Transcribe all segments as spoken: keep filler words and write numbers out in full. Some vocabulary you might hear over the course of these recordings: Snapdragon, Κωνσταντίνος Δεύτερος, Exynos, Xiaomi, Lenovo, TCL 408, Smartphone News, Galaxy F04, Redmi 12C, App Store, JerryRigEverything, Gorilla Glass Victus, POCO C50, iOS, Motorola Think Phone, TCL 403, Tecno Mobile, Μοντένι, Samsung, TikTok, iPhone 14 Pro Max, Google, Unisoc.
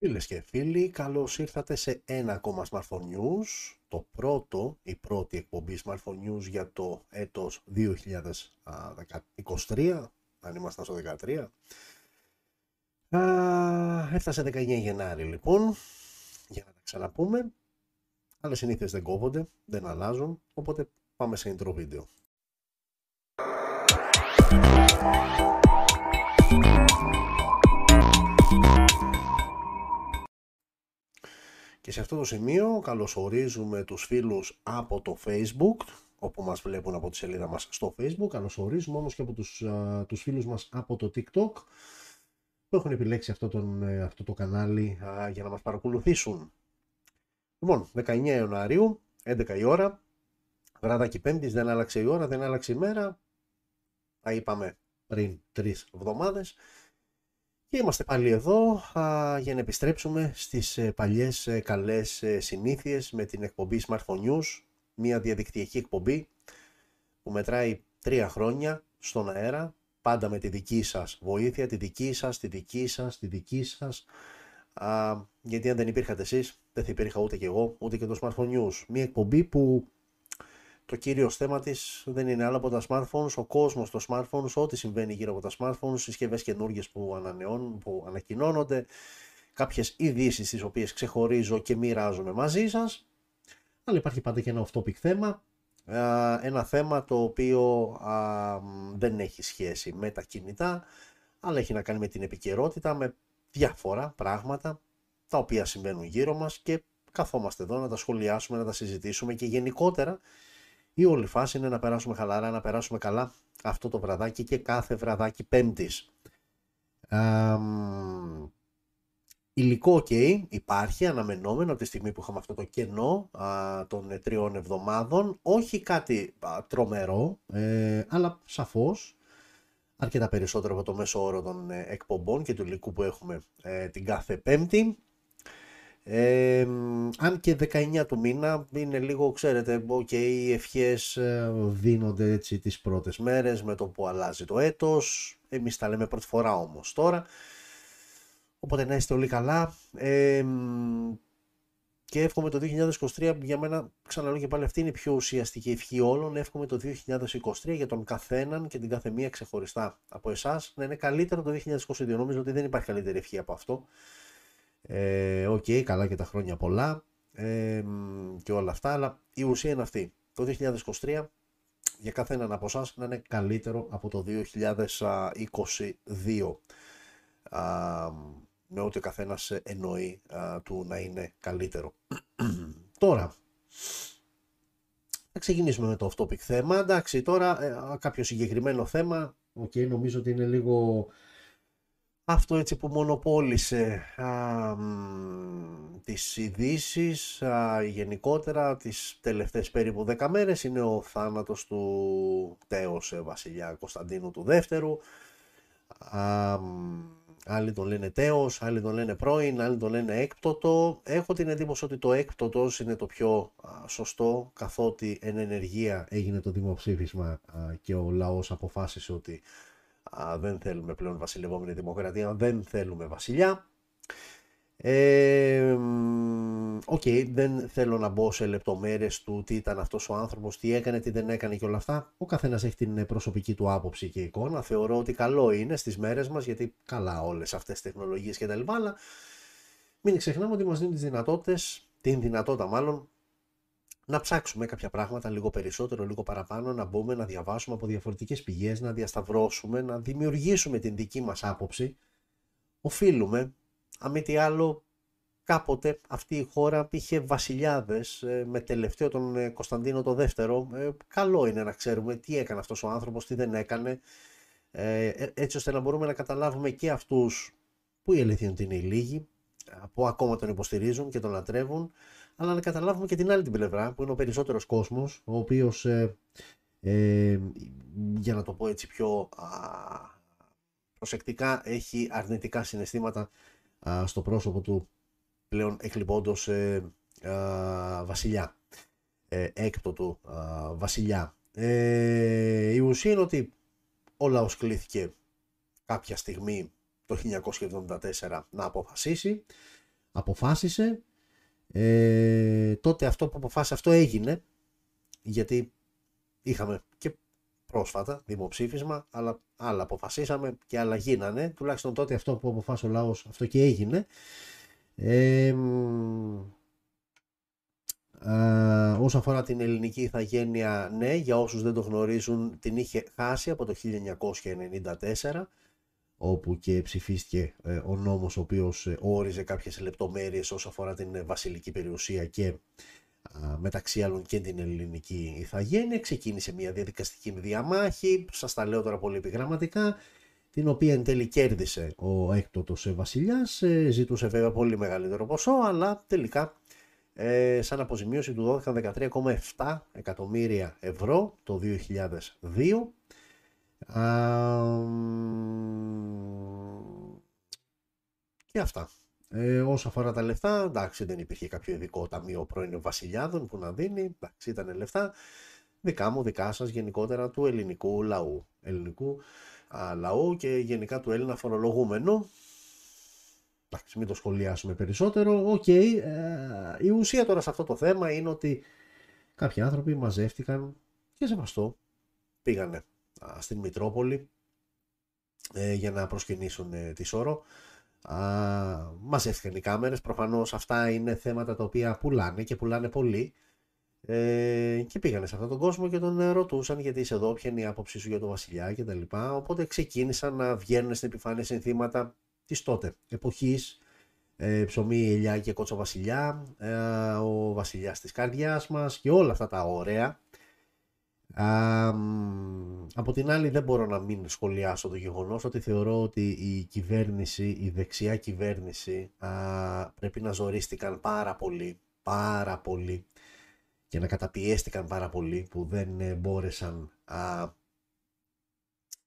Φίλες και φίλοι, καλώς ήρθατε σε ένα ακόμα Smartphone News, το πρώτο, η πρώτη εκπομπή Smartphone News για το έτος δύο χιλιάδες είκοσι τρία, αν ήμασταν στο δύο χιλιάδες δεκατρία. Α, έφτασε δεκαεννέα Γενάρη λοιπόν, για να τα ξαναπούμε, αλλά συνήθειες δεν κόβονται, δεν αλλάζουν, οπότε πάμε σε intro βίντεο. Και σε αυτό το σημείο καλωσορίζουμε τους φίλους από το Facebook, όπου μας βλέπουν από τη σελίδα μας στο Facebook. Καλωσορίζουμε όμως και από τους, α, τους φίλους μας από το TikTok, που έχουν επιλέξει αυτό, τον, αυτό το κανάλι α, για να μας παρακολουθήσουν. Λοιπόν, δεκαεννέα Ιανουαρίου, έντεκα η ώρα, βραδάκι Πέμπτης, δεν άλλαξε η ώρα, δεν άλλαξε η μέρα. Τα είπαμε πριν τρεις εβδομάδες. Και είμαστε πάλι εδώ α, για να επιστρέψουμε στις ε, παλιές ε, καλές ε, συνήθειες με την εκπομπή Smartphone News, μια διαδικτυακή εκπομπή που μετράει τρία χρόνια στον αέρα, πάντα με τη δική σας βοήθεια, τη δική σας, τη δική σας, τη δική σας, α, γιατί αν δεν υπήρχατε εσείς, δεν θα υπήρχα ούτε και εγώ, ούτε και το Smartphone News. Μια εκπομπή που το κύριο θέμα της δεν είναι άλλο από τα smartphones, ο κόσμος των smartphones, ό,τι συμβαίνει γύρω από τα smartphones, συσκευές καινούργιες που ανανεώνουν, που ανακοινώνονται, κάποιες ειδήσεις τις οποίες ξεχωρίζω και μοιράζομαι μαζί σας. Αλλά υπάρχει πάντα και ένα off-topic θέμα, ένα θέμα το οποίο δεν έχει σχέση με τα κινητά, αλλά έχει να κάνει με την επικαιρότητα, με διάφορα πράγματα τα οποία συμβαίνουν γύρω μας και καθόμαστε εδώ να τα σχολιάσουμε, να τα συζητήσουμε και γενικότερα. Η όλη φάση είναι να περάσουμε χαλαρά, να περάσουμε καλά αυτό το βραδάκι και κάθε βραδάκι Πέμπτης. Ε, υλικό ok υπάρχει, αναμενόμενο από τη στιγμή που είχαμε αυτό το κενό α, των τριών εβδομάδων. Όχι κάτι α, τρομερό, ε, αλλά σαφώς αρκετά περισσότερο από το μέσο όρο των ε, εκπομπών και του υλικού που έχουμε ε, την κάθε Πέμπτη. Ε, αν και δεκαεννέα του μήνα είναι λίγο, ξέρετε, okay, οι ευχές δίνονται έτσι τις πρώτες μέρες με το που αλλάζει το έτος. Εμείς τα λέμε πρώτη φορά όμως τώρα, οπότε να είστε όλοι καλά ε, και εύχομαι το δύο χιλιάδες είκοσι τρία, για μένα, ξαναλέω και πάλι, αυτή είναι η πιο ουσιαστική ευχή όλων. Εύχομαι το δύο χιλιάδες είκοσι τρία για τον καθέναν και την κάθε μία ξεχωριστά από εσάς να είναι καλύτερο το δύο χιλιάδες είκοσι δύο. Νομίζω ότι δεν υπάρχει καλύτερη ευχή από αυτό. Οκ, ε, okay, καλά και τα χρόνια πολλά ε, και όλα αυτά, αλλά η ουσία είναι αυτή. Το δύο χιλιάδες είκοσι τρία για καθέναν από εσάς να είναι καλύτερο από το δύο χιλιάδες είκοσι δύο, α, με ό,τι ο καθένας εννοεί α, του να είναι καλύτερο. Τώρα θα ξεκινήσουμε με το off-topic θέμα. Εντάξει, τώρα ε, κάποιο συγκεκριμένο θέμα, okay, νομίζω ότι είναι λίγο αυτό έτσι που μονοπόλησε α, μ, τις ειδήσεις α, γενικότερα τις τελευταίες περίπου δέκα μέρες, είναι ο θάνατος του τέος βασιλιά Κωνσταντίνου του Δεύτερου. Α, μ, άλλοι τον λένε τέος, άλλοι τον λένε πρώην, άλλοι τον λένε έκπτωτο. Έχω την εντύπωση ότι το έκπτωτος είναι το πιο α, σωστό, καθότι εν ενεργεία έγινε το δημοψήφισμα α, και ο λαός αποφάσισε ότι Α, δεν θέλουμε πλέον βασιλευόμενη δημοκρατία, δεν θέλουμε βασιλιά. Οκ, ε, okay, δεν θέλω να μπω σε λεπτομέρειες του τι ήταν αυτός ο άνθρωπος, τι έκανε, τι δεν έκανε και όλα αυτά. Ο καθένας έχει την προσωπική του άποψη και εικόνα. Θεωρώ ότι καλό είναι στις μέρες μας, γιατί καλά όλες αυτές τις τεχνολογίες και τα λοιπά, αλλά μην ξεχνάμε ότι μας δίνουν τις δυνατότητες, την δυνατότητα μάλλον, να ψάξουμε κάποια πράγματα λίγο περισσότερο, λίγο παραπάνω, να μπούμε, να διαβάσουμε από διαφορετικές πηγές, να διασταυρώσουμε, να δημιουργήσουμε την δική μας άποψη. Οφείλουμε, αν μη τι άλλο, κάποτε αυτή η χώρα είχε βασιλιάδες, με τελευταίο τον Κωνσταντίνο τον Δεύτερο. Καλό είναι να ξέρουμε τι έκανε αυτός ο άνθρωπος, τι δεν έκανε, έτσι ώστε να μπορούμε να καταλάβουμε και αυτούς που η αλήθεια είναι ότι είναι οι λίγοι, που ακόμα τον υποστηρίζουν και τον λατρεύουν, αλλά να καταλάβουμε και την άλλη την πλευρά, που είναι ο περισσότερος κόσμος, ο οποίος, ε, ε, για να το πω έτσι πιο α, προσεκτικά, έχει αρνητικά συναισθήματα α, στο πρόσωπο του πλέον εκλειπώντος ε, α, βασιλιά, ε, έκτοτου α, βασιλιά. Ε, η ουσία είναι ότι ο λαός κλήθηκε κάποια στιγμή το χίλια εννιακόσια εβδομήντα τέσσερα να αποφασίσει. αποφάσισε, ε, τότε αυτό που αποφάσισε αυτό έγινε, γιατί είχαμε και πρόσφατα δημοψήφισμα, αλλά άλλα αποφασίσαμε και άλλα γίνανε, τουλάχιστον τότε αυτό που αποφάσισε ο λαός αυτό και έγινε. Ε, Uh, όσον αφορά την ελληνική ηθαγένεια, ναι, για όσους δεν το γνωρίζουν, την είχε χάσει από το χίλια εννιακόσια ενενήντα τέσσερα, όπου και ψηφίστηκε ε, ο νόμος ο οποίος ε, όριζε κάποιες λεπτομέρειες όσον αφορά την ε, βασιλική περιουσία και ε, μεταξύ άλλων και την ελληνική ηθαγένεια. Ξεκίνησε μια διαδικαστική διαμάχη, σας τα λέω τώρα πολύ επιγραμματικά, την οποία εν τέλει κέρδισε ο έκτοτος βασιλιάς, ε, ζητούσε βέβαια πολύ μεγαλύτερο ποσό, αλλά τελικά Ε, σαν αποζημίωση του δώθηκαν δεκατρία κόμμα επτά εκατομμύρια ευρώ το δύο χιλιάδες δύο. Α, και αυτά. Ε, όσο αφορά τα λεφτά, εντάξει, δεν υπήρχε κάποιο ειδικό ταμείο πρώην βασιλιάδων που να δίνει, εντάξει, ήταν λεφτά δικά μου, δικά σας, γενικότερα του ελληνικού λαού, ελληνικού α, λαού και γενικά του Έλληνα φορολογούμενου. Εντάξει, μην το σχολιάσουμε περισσότερο. Οκ, okay. ε, η ουσία τώρα σε αυτό το θέμα είναι ότι κάποιοι άνθρωποι μαζεύτηκαν και σεβαστό πήγανε α, στην Μητρόπολη ε, για να προσκυνήσουν ε, τη Σόρο. Α, μαζεύτηκαν οι κάμερες, προφανώς αυτά είναι θέματα τα οποία πουλάνε και πουλάνε πολύ, ε, και πήγανε σε αυτόν τον κόσμο και τον ρωτούσαν γιατί είσαι εδώ, ποια είναι η άποψή σου για τον βασιλιά κτλ. Οπότε ξεκίνησαν να βγαίνουν στην επιφάνεια συνθήματα της τότε εποχής, ε, ψωμί, ελιά και κότσο βασιλιά, ε, ο βασιλιάς της καρδιάς μας και όλα αυτά τα ωραία. Ε, από την άλλη δεν μπορώ να μην σχολιάσω το γεγονός ότι θεωρώ ότι η κυβέρνηση, η δεξιά κυβέρνηση, ε, πρέπει να ζορίστηκαν πάρα πολύ, πάρα πολύ και να καταπιέστηκαν πάρα πολύ που δεν μπόρεσαν ε,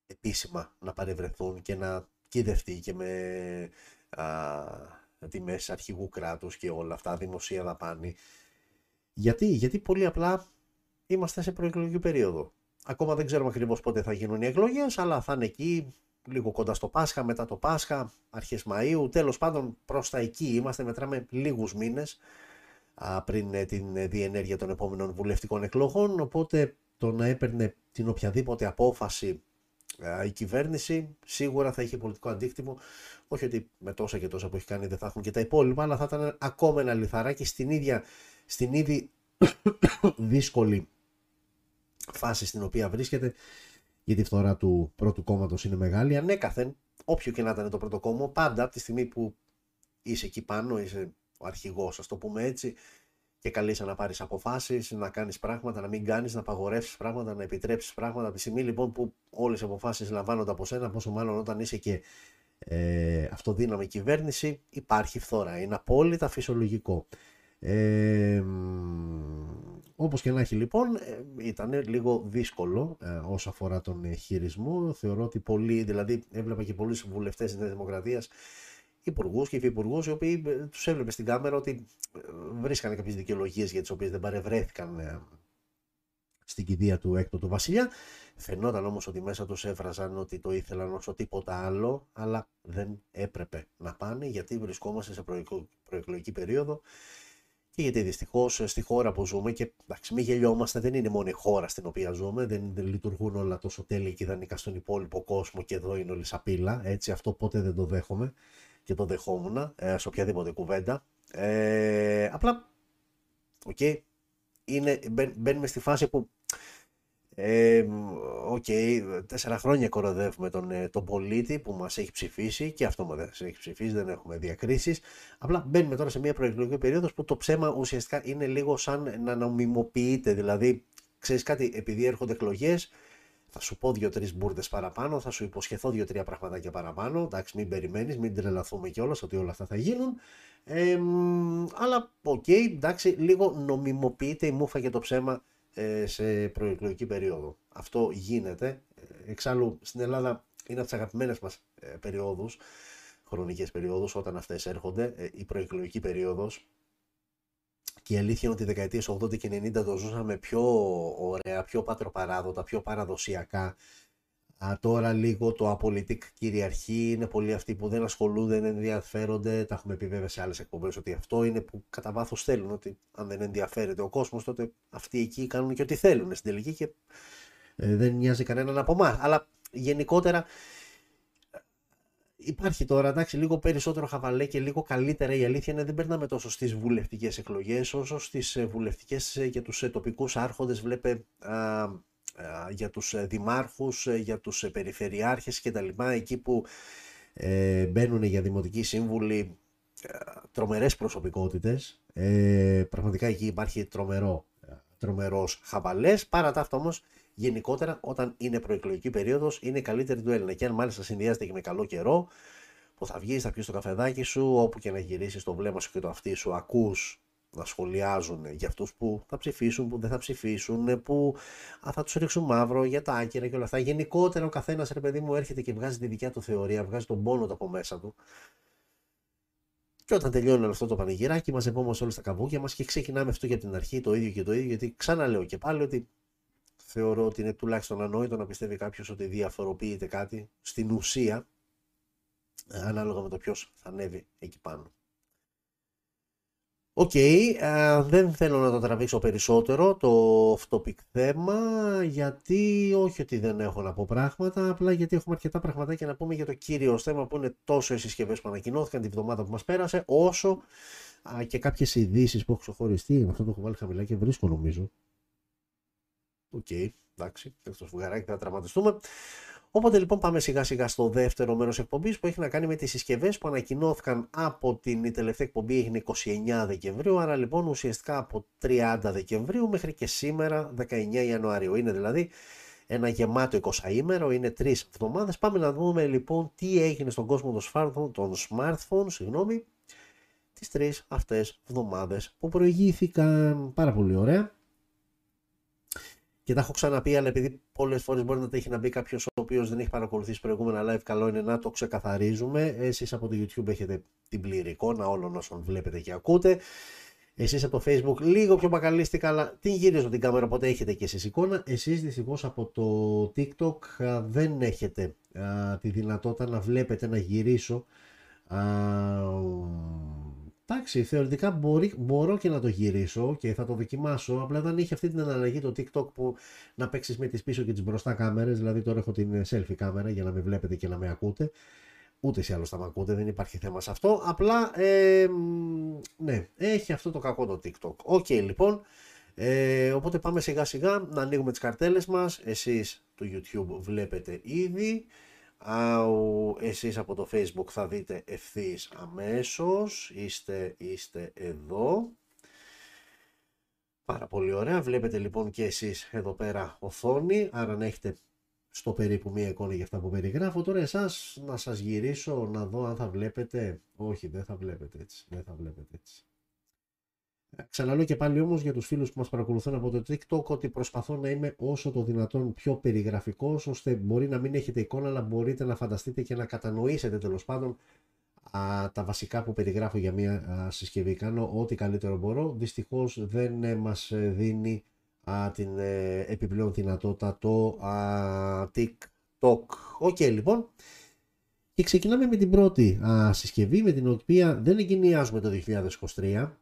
επίσημα να παρευρεθούν και να κυδευτεί και με α, τιμές αρχηγού κράτους και όλα αυτά, δημοσία δαπάνη. Γιατί, γιατί πολύ απλά είμαστε σε προεκλογική περίοδο. Ακόμα δεν ξέρουμε ακριβώς πότε θα γίνουν οι εκλογές, αλλά θα είναι εκεί, λίγο κοντά στο Πάσχα, μετά το Πάσχα, αρχές Μαΐου, τέλος πάντων προς τα εκεί είμαστε, μετράμε λίγους μήνες α, πριν ε, την ε, διενέργεια των επόμενων βουλευτικών εκλογών, οπότε το να έπαιρνε την οποιαδήποτε απόφαση η κυβέρνηση σίγουρα θα είχε πολιτικό αντίκτυπο, όχι ότι με τόσα και τόσα που έχει κάνει δεν θα έχουν και τα υπόλοιπα, αλλά θα ήταν ακόμα ένα λιθαράκι στην ίδια, στην ήδη δύσκολη φάση στην οποία βρίσκεται, γιατί η φθορά του πρώτου κόμματος είναι μεγάλη. Ανέκαθεν, όποιο και να ήταν το πρώτο κόμμα, πάντα από τη στιγμή που είσαι εκεί πάνω, είσαι ο αρχηγός, ας το πούμε έτσι, και καλείσαι να πάρεις αποφάσεις, να κάνεις πράγματα, να μην κάνεις, να απαγορεύσεις πράγματα, να επιτρέψεις πράγματα. Από τη στιγμή λοιπόν που όλες οι αποφάσεις λαμβάνονται από σένα, πόσο μάλλον όταν είσαι και ε, αυτοδύναμη κυβέρνηση, υπάρχει φθορά. Είναι απόλυτα φυσιολογικό. Ε, όπως και να έχει λοιπόν, ήταν λίγο δύσκολο ε, όσο αφορά τον χειρισμό. Θεωρώ ότι πολλοί, δηλαδή έβλεπα και πολλούς βουλευτές της Νέας Δημοκρατίας, υπουργούς και υφυπουργούς, οι οποίοι τους έβλεπε στην κάμερα ότι βρίσκανε κάποιες δικαιολογίες για τις οποίες δεν παρευρέθηκαν στην κηδεία του έκτοτου βασιλιά. Φαινόταν όμως ότι μέσα τους έφραζαν ότι το ήθελαν όσο τίποτα άλλο, αλλά δεν έπρεπε να πάνε γιατί βρισκόμαστε σε προεκλογική περίοδο και γιατί δυστυχώς στη χώρα που ζούμε, και εντάξει, μην γελιόμαστε, δεν είναι μόνο η χώρα στην οποία ζούμε, δεν, δεν λειτουργούν όλα τόσο τέλεια και ιδανικά στον υπόλοιπο κόσμο και εδώ είναι όλη σαπίλα, έτσι, αυτό ποτέ δεν το δέχομαι. Και το δεχόμουν ε, σε οποιαδήποτε κουβέντα. Ε, απλά, οκ, okay, μπαίν, μπαίνουμε στη φάση που, ε, okay, τέσσερα χρόνια κοροδεύουμε τον, τον πολίτη που μας έχει ψηφίσει και αυτό μας έχει ψηφίσει, δεν έχουμε διακρίσεις. Απλά μπαίνουμε τώρα σε μια προεκλογική περίοδο που το ψέμα ουσιαστικά είναι λίγο σαν να νομιμοποιείται. Δηλαδή, ξέρεις κάτι, επειδή έρχονται εκλογές, θα σου πω δύο-τρεις μπουρδες παραπάνω, θα σου υποσχεθώ δύο-τρία πραγματάκια παραπάνω. Εντάξει, μην περιμένεις, μην τρελαθούμε κιόλας ότι όλα αυτά θα γίνουν. Ε, αλλά, οκ, okay, εντάξει, λίγο νομιμοποιείται η μούφα και το ψέμα ε, σε προεκλογική περίοδο. Αυτό γίνεται. Εξάλλου, στην Ελλάδα είναι από τις αγαπημένες μας ε, περιόδους, χρονικές περιόδους, όταν αυτές έρχονται, ε, η προεκλογική περίοδος. Και η αλήθεια είναι ότι οι δεκαετίες ογδόντα και ενενήντα το ζούσαμε πιο ωραία, πιο πατροπαράδοτα, πιο παραδοσιακά. Α, τώρα λίγο το απολυτικ κυριαρχεί, είναι πολλοί αυτοί που δεν ασχολούνται, δεν ενδιαφέρονται. Τα έχουμε πει βέβαια σε άλλες εκπομπές ότι αυτό είναι που κατά βάθος θέλουν. Ότι αν δεν ενδιαφέρεται ο κόσμος, τότε αυτοί εκεί κάνουν και ό,τι θέλουν στην τελική και ε, δεν νοιάζει κανέναν από εμάς. Αλλά γενικότερα υπάρχει τώρα, εντάξει, λίγο περισσότερο χαβαλέ και λίγο καλύτερα. Η αλήθεια είναι δεν περνάμε τόσο στις βουλευτικές εκλογές όσο στις βουλευτικές για τους τοπικούς άρχοντες, βλέπε. Α, για τους δημάρχους, για τους περιφερειάρχες και τα λοιπά, εκεί που ε, μπαίνουν για δημοτικοί σύμβουλοι ε, τρομερές προσωπικότητες, ε, πραγματικά εκεί υπάρχει τρομερό, τρομερός χαβαλές. Παρά τα αυτά όμως, γενικότερα όταν είναι προεκλογική περίοδος είναι καλύτερη του Έλληνα, και αν μάλιστα συνδυάζεται και με καλό καιρό που θα βγεις, θα πιεις το καφεδάκι σου, όπου και να γυρίσεις το βλέμμα σου και το αυτί σου ακούς να σχολιάζουν για αυτούς που θα ψηφίσουν, που δεν θα ψηφίσουν, που α, θα τους ρίξουν μαύρο για τα άκυρα και όλα αυτά. Γενικότερα ο καθένας, ρε παιδί μου, έρχεται και βγάζει τη δικιά του θεωρία, βγάζει τον πόνο του από μέσα του. Και όταν τελειώνει όλο αυτό το πανηγυράκι, μαζευόμαστε όλοι στα καβούκια μας και ξεκινάμε αυτό για την αρχή, το ίδιο και το ίδιο. Γιατί ξαναλέω και πάλι ότι θεωρώ ότι είναι τουλάχιστον ανόητο να πιστεύει κάποιος ότι διαφοροποιείται κάτι στην ουσία, ανάλογα με το ποιος θα ανέβει εκεί πάνω. Οκ, okay, δεν θέλω να το τραβήξω περισσότερο το off-topic θέμα, γιατί όχι ότι δεν έχω να πω πράγματα, απλά γιατί έχουμε αρκετά πραγματάκια να πούμε για το κύριο θέμα που είναι τόσο οι συσκευές που ανακοινώθηκαν την εβδομάδα που μας πέρασε, όσο α, και κάποιες ειδήσεις που έχω ξεχωριστεί. Αυτό το έχω βάλει χαμηλά και βρίσκω νομίζω. Οκ, okay, εντάξει, το σφουγγαράκι θα τραυματιστούμε. Οπότε λοιπόν πάμε σιγά σιγά στο δεύτερο μέρος εκπομπής που έχει να κάνει με τις συσκευές που ανακοινώθηκαν από την η τελευταία εκπομπή, έγινε είκοσι εννέα Δεκεμβρίου, άρα λοιπόν ουσιαστικά από τριάντα Δεκεμβρίου μέχρι και σήμερα δεκαεννέα Ιανουαρίου. Είναι δηλαδή ένα γεμάτο εικοσαήμερο, είναι τρεις εβδομάδες. Πάμε να δούμε λοιπόν τι έγινε στον κόσμο των smartphone, των smartphone συγγνώμη, τις τρεις αυτές εβδομάδες που προηγήθηκαν. Πάρα πολύ ωραία. Και τα έχω ξαναπεί, αλλά επειδή πολλές φορές μπορεί να τα έχει να μπει κάποιος ο οποίος δεν έχει παρακολουθήσει προηγούμενα live, καλό είναι να το ξεκαθαρίζουμε. Εσείς από το YouTube έχετε την πλήρη εικόνα όλων όσων βλέπετε και ακούτε. Εσείς από το Facebook λίγο πιο μπακαλίστηκα, αλλά την γυρίζω την κάμερα, οπότε έχετε και εσείς εικόνα. Εσείς δυστυχώς από το TikTok α, δεν έχετε α, τη δυνατότητα να βλέπετε να γυρίσω. Εντάξει, θεωρητικά μπορεί, μπορώ και να το γυρίσω και θα το δοκιμάσω. Απλά δεν είχε αυτή την αναλλαγή το TikTok που να παίξεις με τις πίσω και τις μπροστά κάμερες. Δηλαδή, τώρα έχω την selfie κάμερα για να με βλέπετε και να με ακούτε. Ούτε σε άλλο θα με ακούτε, δεν υπάρχει θέμα σε αυτό. Απλά, ε, ναι, έχει αυτό το κακό το TikTok. Οκ, okay, λοιπόν. Ε, οπότε πάμε σιγά σιγά να ανοίγουμε τις καρτέλες μας. Εσείς το YouTube βλέπετε ήδη. Άου, εσείς από το Facebook θα δείτε ευθύς αμέσως, είστε, είστε εδώ. Πάρα πολύ ωραία, βλέπετε λοιπόν και εσείς εδώ πέρα οθόνη, άρα να έχετε στο περίπου μία εικόνα για αυτά που περιγράφω. Τώρα εσάς να σας γυρίσω να δω αν θα βλέπετε, όχι δεν θα βλέπετε έτσι, δεν θα βλέπετε έτσι. Ξαναλέω και πάλι όμως για τους φίλους που μας παρακολουθούν από το TikTok ότι προσπαθώ να είμαι όσο το δυνατόν πιο περιγραφικός, ώστε μπορεί να μην έχετε εικόνα αλλά μπορείτε να φανταστείτε και να κατανοήσετε τέλος πάντων α, τα βασικά που περιγράφω για μια α, συσκευή. Κάνω ό,τι καλύτερο μπορώ. Δυστυχώς δεν ε, μας δίνει α, την ε, επιπλέον δυνατότητα το α, TikTok. Οκ, okay, λοιπόν. Και ξεκινάμε με την πρώτη α, συσκευή με την οποία δεν εγκαινιάζουμε το δύο χιλιάδες είκοσι τρία.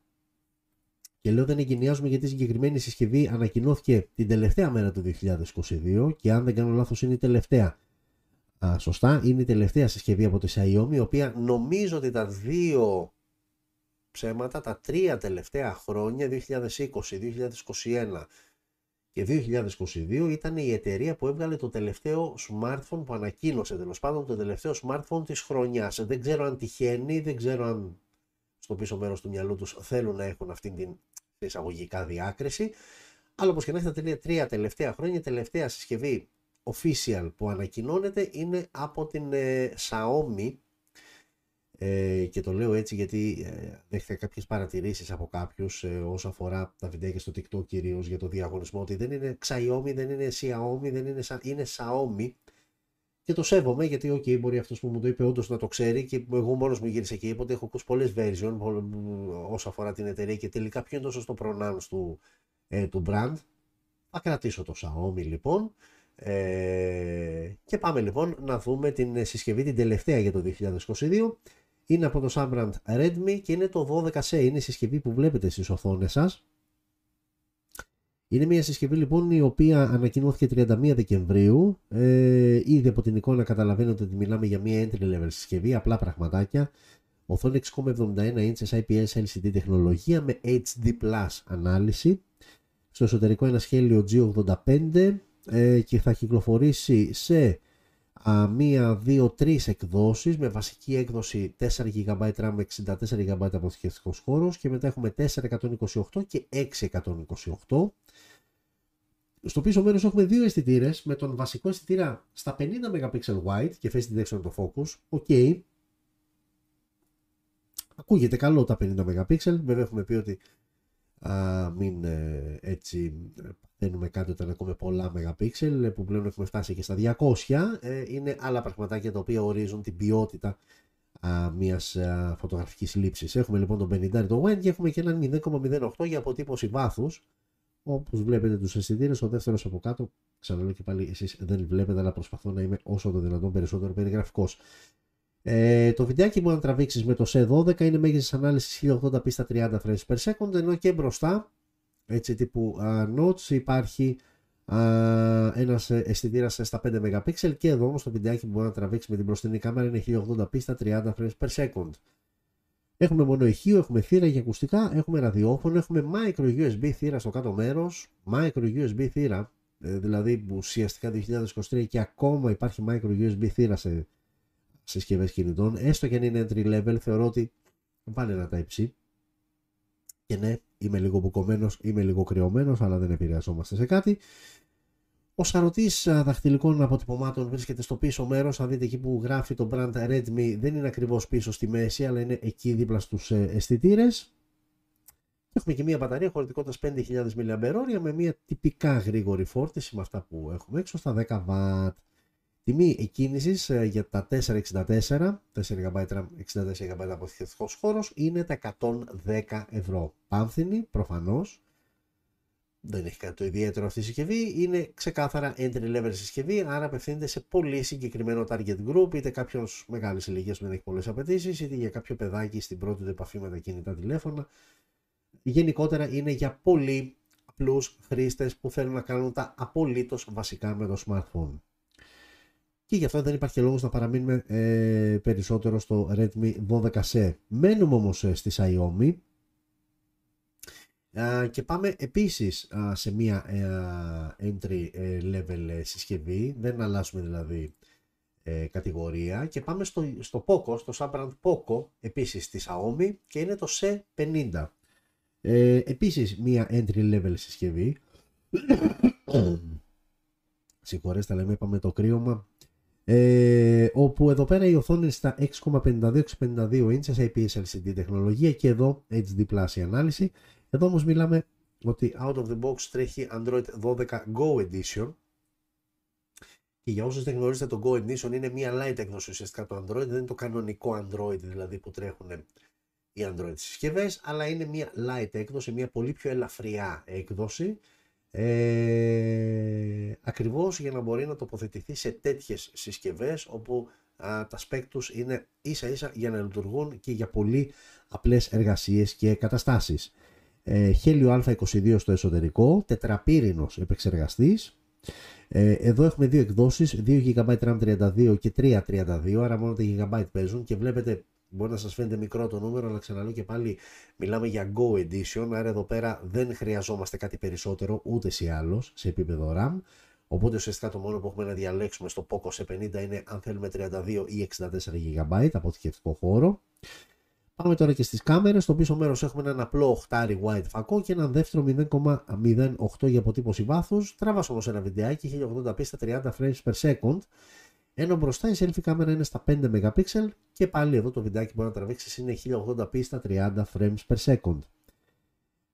Και λέω δεν εγκαινιάζουμε γιατί η συγκεκριμένη συσκευή ανακοινώθηκε την τελευταία μέρα του δύο χιλιάδες είκοσι δύο και αν δεν κάνω λάθος είναι η τελευταία. Α, σωστά, είναι η τελευταία συσκευή από τη Xiaomi, η οποία νομίζω ότι τα δύο ψέματα, τα τρία τελευταία χρόνια, δύο χιλιάδες είκοσι, δύο χιλιάδες είκοσι ένα και δύο χιλιάδες είκοσι δύο, ήταν η εταιρεία που έβγαλε το τελευταίο smartphone που ανακοίνωσε, τέλος πάντων το τελευταίο smartphone της χρονιάς. Δεν ξέρω αν τυχαίνει, δεν ξέρω αν στο πίσω μέρος του μυαλού τους θέλουν να έχουν αυτήν την εισαγωγικά διάκριση, αλλά όπως και να έχει τα τρία τελευταία χρόνια η τελευταία συσκευή official που ανακοινώνεται είναι από την ε, Xiaomi ε, και το λέω έτσι γιατί ε, δέχτηκα κάποιες παρατηρήσεις από κάποιους ε, όσο αφορά τα βιντεάκια στο TikTok κυρίως για το διαγωνισμό, ότι δεν είναι Xiaomi, δεν είναι Xiaomi, δεν είναι, είναι Xiaomi. Και το σέβομαι γιατί, οκ, okay, μπορεί αυτό που μου το είπε όντως να το ξέρει και εγώ μόνος μου γύρισα εκεί. Οπότε έχω ακούσει πολλές version όσον αφορά την εταιρεία και τελικά ποιο είναι το σωστό pronounce του, ε, του brand. Θα κρατήσω το Xiaomi λοιπόν. Ε, και πάμε λοιπόν να δούμε την συσκευή, την τελευταία για το δύο χιλιάδες είκοσι δύο. Είναι από το brand Redmi και είναι το δώδεκα σι. Είναι η συσκευή που βλέπετε στις οθόνες σας. Είναι μια συσκευή λοιπόν η οποία ανακοινώθηκε τριάντα μία Δεκεμβρίου. Ε, ήδη από την εικόνα καταλαβαίνετε ότι μιλάμε για μια entry level συσκευή, απλά πραγματάκια. Οθόνη έξι κόμμα εβδομήντα ένα ίντσες άι πι ες ελ σι ντι τεχνολογία με έιτς ντι πλας ανάλυση. Στο εσωτερικό ένα σχέλιο τζι ογδόντα πέντε ε, και θα κυκλοφορήσει σε μία, δύο, τρεις εκδόσεις με βασική έκδοση τέσσερα τζι μπι RAM με εξήντα τέσσερα τζι μπι αποθηκευτικός χώρος και μετά έχουμε τετρακόσια είκοσι οκτώ και εξακόσια είκοσι οκτώ. Στο πίσω μέρος έχουμε δύο αισθητήρες με τον βασικό αισθητήρα στα πενήντα μεγαπίξελ wide και face detection το focus. Οκ. Okay. Ακούγεται καλό τα πενήντα μεγαπίξελ, βέβαια έχουμε πει ότι α, μην ε, έτσι παθαίνουμε κάτι όταν ακούμε πολλά μεγαπίξελ που πλέον έχουμε φτάσει και στα διακόσια. Ε, είναι άλλα πραγματάκια τα οποία ορίζουν την ποιότητα α, μιας α, φωτογραφικής λήψης. Έχουμε λοιπόν τον πενήντα το wide και έχουμε και έναν μηδέν κόμμα μηδέν οκτώ για αποτύπωση βάθους. Όπως βλέπετε τους αισθητήρες, ο δεύτερος από κάτω, ξαναλέω και πάλι εσείς δεν βλέπετε αλλά προσπαθώ να είμαι όσο το δυνατόν περισσότερο περιγραφικός. Ε, το βιντεάκι μπορεί να τραβήξεις με το σι δώδεκα, είναι μέγιστης ανάλυσης χίλια ογδόντα πι στα τριάντα frames per second, ενώ και μπροστά, έτσι τύπου uh, notch, υπάρχει uh, ένας αισθητήρας στα πέντε μεγαπίξελ και εδώ όμως το βιντεάκι μπορεί να τραβήξει με την μπροστινή κάμερα είναι χίλια ογδόντα πι στα τριάντα frames per second. Έχουμε μόνο ηχείο, έχουμε θύρα για ακουστικά, έχουμε ραδιόφωνο, έχουμε micro γιου ες μπι θύρα στο κάτω μέρος, micro γιου ες μπι θύρα, δηλαδή ουσιαστικά δύο χιλιάδες είκοσι τρία και ακόμα υπάρχει micro γιου ες μπι θύρα σε συσκευές κινητών, έστω και αν είναι entry level, θεωρώ ότι πάνε ένα Type-C. Και ναι, είμαι λίγο μπουκωμένος, είμαι λίγο κρυωμένος, αλλά δεν επηρεαζόμαστε σε κάτι. Ο σαρωτής δαχτυλικών αποτυπωμάτων βρίσκεται στο πίσω μέρος. Θα δείτε εκεί που γράφει το brand Redmi, δεν είναι ακριβώς πίσω στη μέση, αλλά είναι εκεί δίπλα στους αισθητήρες. Έχουμε και μια μπαταρία χωρητικότητας πέντε χιλιάδες μιλιαμπερόρια με μια τυπικά γρήγορη φόρτιση με αυτά που έχουμε έξω στα δέκα βατ. Τιμή εκκίνησης για τα τετρακόσια εξήντα τέσσερα, τέσσερα τζι μπι RAM, εξήντα τέσσερα τζι μπι αποθηκευτικός χώρος είναι τα εκατόν δέκα ευρώ. Πάνθινη, προφανώς. Δεν έχει κάτι το ιδιαίτερο αυτή η συσκευή. Είναι ξεκάθαρα entry level συσκευή, άρα απευθύνεται σε πολύ συγκεκριμένο target group, είτε κάποιος μεγάλης ηλικίας που δεν έχει πολλές απαιτήσεις, είτε για κάποιο παιδάκι στην πρώτη του επαφή με τα κινητά τηλέφωνα. Γενικότερα είναι για πολύ απλούς χρήστες που θέλουν να κάνουν τα απολύτως βασικά με το smartphone. Και γι' αυτό δεν υπάρχει λόγος να παραμείνουμε ε, περισσότερο στο Redmi δώδεκα σι. Μένουμε όμως στη Xiaomi ε, και πάμε επίσης ε, σε μια ε, entry level συσκευή, δεν αλλάζουμε δηλαδή ε, κατηγορία και πάμε στο, στο POCO, στο sub-brand POCO επίσης στη Xiaomi και είναι το σι πενήντα. Ε, επίσης μια entry level συσκευή. Συγχωρέστε αλλά είπαμε το κρύωμα. Ε, όπου εδώ πέρα η οθόνη είναι στα έξι κόμμα πενήντα δύο εξήντα δύο ίντσες άι πι ες ελ σι ντι τεχνολογία και εδώ έιτς ντι πλας η ανάλυση. Εδώ όμως μιλάμε ότι out of the box τρέχει Android δώδεκα Go Edition και για όσους δεν γνωρίζετε το Go Edition είναι μια light έκδοση ουσιαστικά του Android, δεν είναι το κανονικό Android δηλαδή που τρέχουν οι Android συσκευές, αλλά είναι μια light έκδοση, μια πολύ πιο ελαφριά έκδοση. Ε, ακριβώς για να μπορεί να τοποθετηθεί σε τέτοιες συσκευές όπου α, τα spec τους είναι ίσα ίσα για να λειτουργούν και για πολύ απλές εργασίες και καταστάσεις. ε, Χέλιο Α είκοσι δύο στο εσωτερικό, τετραπύρινος επεξεργαστής. ε, Εδώ έχουμε δύο εκδόσεις, δύο τζι μπι RAM τριάντα δύο και τρία τριάντα δύο, άρα μόνο τα GB παίζουν και βλέπετε μπορεί να σας φαίνεται μικρό το νούμερο, αλλά ξαναλέω και πάλι μιλάμε για Go Edition, άρα εδώ πέρα δεν χρειαζόμαστε κάτι περισσότερο ούτε σε άλλος σε επίπεδο RAM, οπότε ουσιαστικά το μόνο που έχουμε να διαλέξουμε στο POCO σι πενήντα είναι αν θέλουμε τριάντα δύο ή εξήντα τέσσερα τζι μπι αποθηκευτικό χώρο. Πάμε τώρα και στις κάμερες, στο πίσω μέρος έχουμε έναν απλό οκτώ wide φακό και έναν δεύτερο μηδέν κόμμα μηδέν οκτώ για αποτύπωση βάθους, τράβασα όμως ένα βιντεάκι χίλια ογδόντα πι στα τριάντα frames per second. Ενώ μπροστά η selfie κάμερα είναι στα πέντε μεγαπίξελ και πάλι εδώ το βιντεάκι μπορεί να τραβήξεις είναι χίλια ογδόντα πι στα τριάντα frames per second.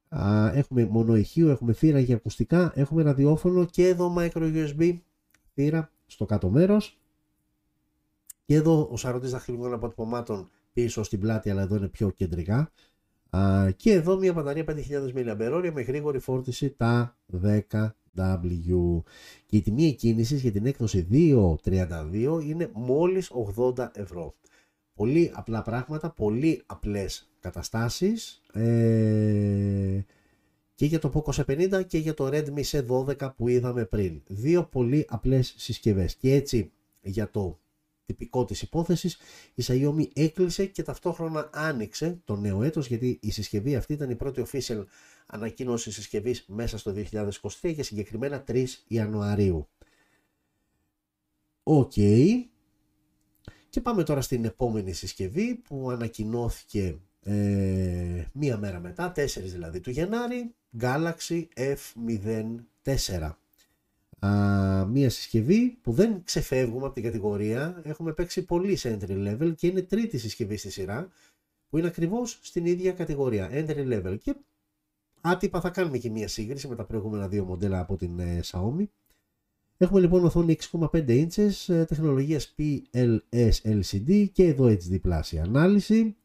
Α, έχουμε μόνο ηχείο, έχουμε θύρα για ακουστικά, έχουμε ραδιόφωνο και εδώ micro γιου ες μπι θύρα στο κάτω μέρος. Και εδώ ο σαρωτής δαχτυλικών αποτυπωμάτων πίσω στην πλάτη, αλλά εδώ είναι πιο κεντρικά. Α, και εδώ μια μπαταρία πέντε χιλιάδες μιλιαμπερόρια με γρήγορη φόρτιση τα 10 ντάμπλιου και η τιμή εκκίνησης για την έκδοση διακόσια τριάντα δύο είναι μόλις ογδόντα ευρώ. Πολύ απλά πράγματα, πολύ απλές καταστάσεις ε, και για το POCO σι πενήντα και για το Redmi σι δώδεκα που είδαμε πριν. Δύο πολύ απλές συσκευές και έτσι για το τυπικό της υπόθεσης η Xiaomi έκλεισε και ταυτόχρονα άνοιξε το νέο έτος, γιατί η συσκευή αυτή ήταν η πρώτη official ανακοίνωση συσκευής μέσα στο δύο χιλιάδες είκοσι τρία και συγκεκριμένα τρεις Ιανουαρίου. Οκ. Okay. Και πάμε τώρα στην επόμενη συσκευή που ανακοινώθηκε ε, μία μέρα μετά, τέσσερα δηλαδή του Γενάρη, Galaxy εφ μηδέν τέσσερα. Α, μία συσκευή που δεν ξεφεύγουμε από την κατηγορία, έχουμε παίξει πολύ σε entry level και είναι τρίτη συσκευή στη σειρά που είναι ακριβώς στην ίδια κατηγορία, entry level, και άτυπα θα κάνουμε και μία σύγκριση με τα προηγούμενα δύο μοντέλα από την ε, Xiaomi. Έχουμε λοιπόν οθόνη έξι κόμμα πέντε ίντσες, τεχνολογίας πι ελ ες ελ σι ντι και εδώ έιτς ντι πλας η ανάλυση.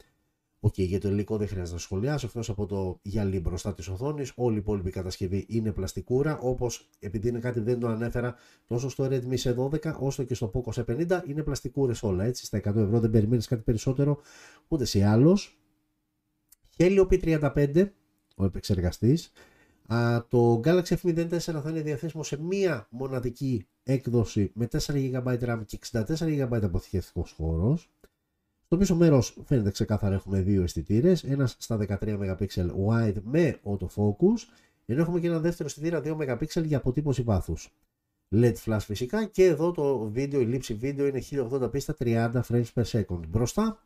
Οκ, okay, για το υλικό δεν χρειάζεται να σχολιάσω, εκτός από το γυαλί μπροστά της οθόνης, όλη η υπόλοιπη κατασκευή είναι πλαστικούρα, όπως επειδή είναι κάτι δεν το ανέφερα τόσο στο Redmi σι δώδεκα όσο και στο POCO σι πενήντα, είναι πλαστικούρες όλα, έτσι, στα εκατό ευρώ δεν περιμένεις κάτι περισσότερο ούτε σε άλλος. Helio πι τριάντα πέντε, ο επεξεργαστής. Uh, το Galaxy εφ μηδέν τέσσερα θα είναι διαθέσιμο σε μία μοναδική έκδοση με τέσσερα τζι μπι RAM και εξήντα τέσσερα τζι μπι αποθηκευτικός χώρος. Στο πίσω μέρος φαίνεται ξεκάθαρα έχουμε δύο αισθητήρες, ένας στα δεκατρία μεγαπίξελ wide με autofocus, ενώ έχουμε και ένα δεύτερο αισθητήρα δύο μεγαπίξελ για αποτύπωση βάθους. ελ ι ντι flash φυσικά και εδώ το βίντεο, η λήψη βίντεο είναι χίλια ογδόντα πι στα τριάντα frames per second. Μπροστά,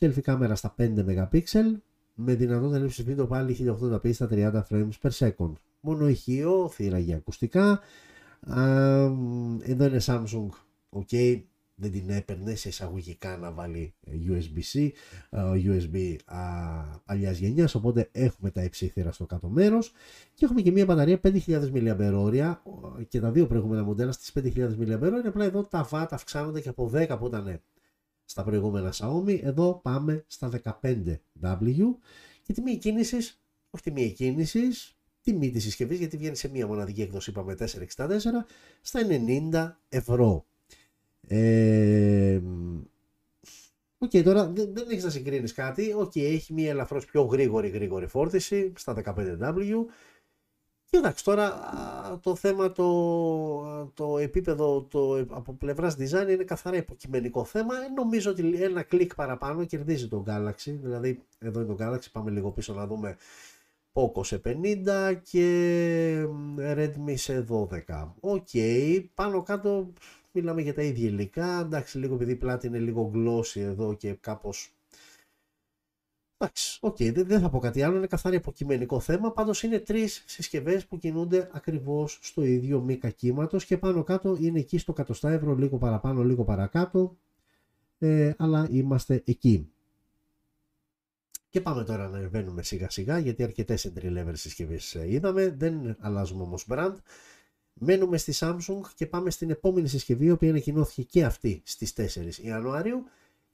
selfie κάμερα στα πέντε μεγαπίξελ. Με δυνατότητα λήψη βίντεο πάλι χίλια ογδόντα πι στα τριάντα frames per second. Μόνο ηχείο, θύρα για ακουστικά. Α, εδώ είναι Samsung. Οκ, okay, δεν την έπαιρνε σε εισαγωγικά να βάλει γιου ες μπι-C, γιου ες μπι παλιάς γενιάς. Οπότε έχουμε τα υψηλή θύρα στο κάτω μέρος. Και έχουμε και μια μπαταρία πέντε χιλιάδες μιλιαμπερόρια και τα δύο προηγούμενα μοντέλα στις πέντε χιλιάδες μιλιαμπερόρια. Απλά εδώ τα watt αυξάνονται και από δέκα που ήταν στα προηγούμενα Xiaomi, εδώ πάμε στα δεκαπέντε ντάμπλιου και τιμή εκκίνησης, όχι τιμή εκκίνησης, τιμή της συσκευής, γιατί βγαίνει σε μία μοναδική έκδοση, είπαμε τετρακόσια εξήντα τέσσερα, στα ενενήντα ευρώ. Ε, Οκ, okay, τώρα δεν, δεν έχεις να συγκρίνεις κάτι, οκ, okay, έχει μία ελαφρώς πιο γρήγορη γρήγορη φόρτιση στα δεκαπέντε ντάμπλιου. Και εντάξει, τώρα το θέμα, το, το επίπεδο το, από πλευράς design είναι καθαρά υποκειμενικό θέμα. Νομίζω ότι ένα κλικ παραπάνω κερδίζει τον Galaxy. Δηλαδή, εδώ είναι το Galaxy, πάμε λίγο πίσω να δούμε POCO σι πενήντα και Redmi σι δώδεκα. Οκ, okay, πάνω κάτω μιλάμε για τα ίδια υλικά. Εντάξει, λίγο επειδή η πλάτη είναι λίγο glossy εδώ και κάπως... Εντάξει, okay, δεν θα πω κάτι άλλο, είναι καθαρά υποκειμενικό θέμα, πάντως είναι τρεις συσκευές που κινούνται ακριβώς στο ίδιο μήκα κύματος και πάνω κάτω είναι εκεί στο εκατό ευρώ, λίγο παραπάνω, λίγο παρακάτω, ε, αλλά είμαστε εκεί. Και πάμε τώρα να ανεβαίνουμε σιγά σιγά, γιατί αρκετές entry level συσκευές είδαμε, δεν αλλάζουμε όμως brand. Μένουμε στη Samsung και πάμε στην επόμενη συσκευή, η οποία ανακοινώθηκε και αυτή στις τέσσερα Ιανουαρίου,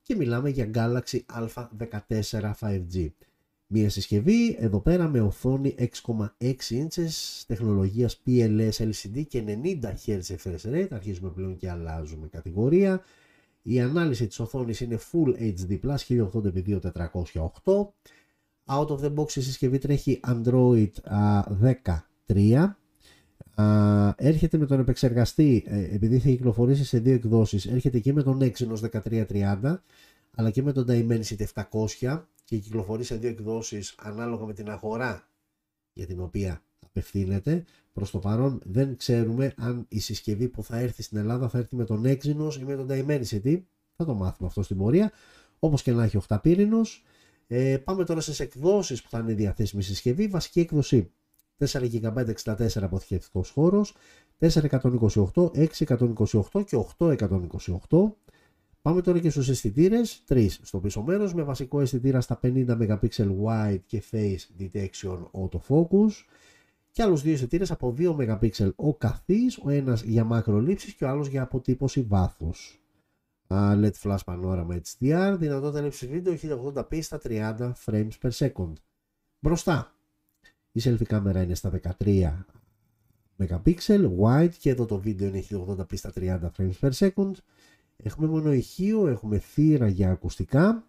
και μιλάμε για Galaxy έι δεκατέσσερα φάιβ τζι. Μία συσκευή εδώ πέρα με οθόνη έξι κόμμα έξι ίντσες, τεχνολογίας πι ελ ες ελ σι ντι και ενενήντα χερτζ refresh rate. Αρχίζουμε πλέον και αλλάζουμε κατηγορία. Η ανάλυση της οθόνης είναι Full έιτς ντι πλας, χίλια ογδόντα επί δύο χιλιάδες τετρακόσια οκτώ. Out of the box η συσκευή τρέχει Android δεκατρία. Uh, έρχεται με τον επεξεργαστή, επειδή θα κυκλοφορήσει σε δύο εκδόσεις, έρχεται και με τον Exynos δεκατρία τριάντα αλλά και με τον Dimensity επτακόσια και κυκλοφορεί σε δύο εκδόσεις ανάλογα με την αγορά για την οποία απευθύνεται. Προς το παρόν δεν ξέρουμε αν η συσκευή που θα έρθει στην Ελλάδα θα έρθει με τον Exynos ή με τον Dimensity, θα το μάθουμε αυτό στην πορεία. Όπως και να έχει οκτώ πύρινος. Ε, πάμε τώρα στις εκδόσεις που θα είναι διαθέσιμη συσκευή. Βασική έκδοση τέσσερα τζι μπι εξήντα τέσσερα αποθηκευτικός χώρος, τετρακόσια είκοσι οκτώ, εξακόσια είκοσι οκτώ και οκτακόσια είκοσι οκτώ. Πάμε τώρα και στους αισθητήρες, τρεις στο πίσω μέρος με βασικό αισθητήρα στα πενήντα μεγαπίξελ wide και face detection autofocus και άλλους δύο αισθητήρες από δύο μεγαπίξελ ο καθής, ο ένας για μακρολήψεις και ο άλλος για αποτύπωση βάθους. ελ ι ντι flash panorama έιτς ντι αρ, δυνατότητα λήψης βίντεο χίλια ογδόντα πι στα τριάντα frames per second. Μπροστά, η selfie κάμερα είναι στα 13 megapixel, wide, και εδώ το βίντεο είναι χίλια ογδόντα πι στα τριάντα frames per second. Έχουμε μόνο ηχείο, έχουμε θύρα για ακουστικά,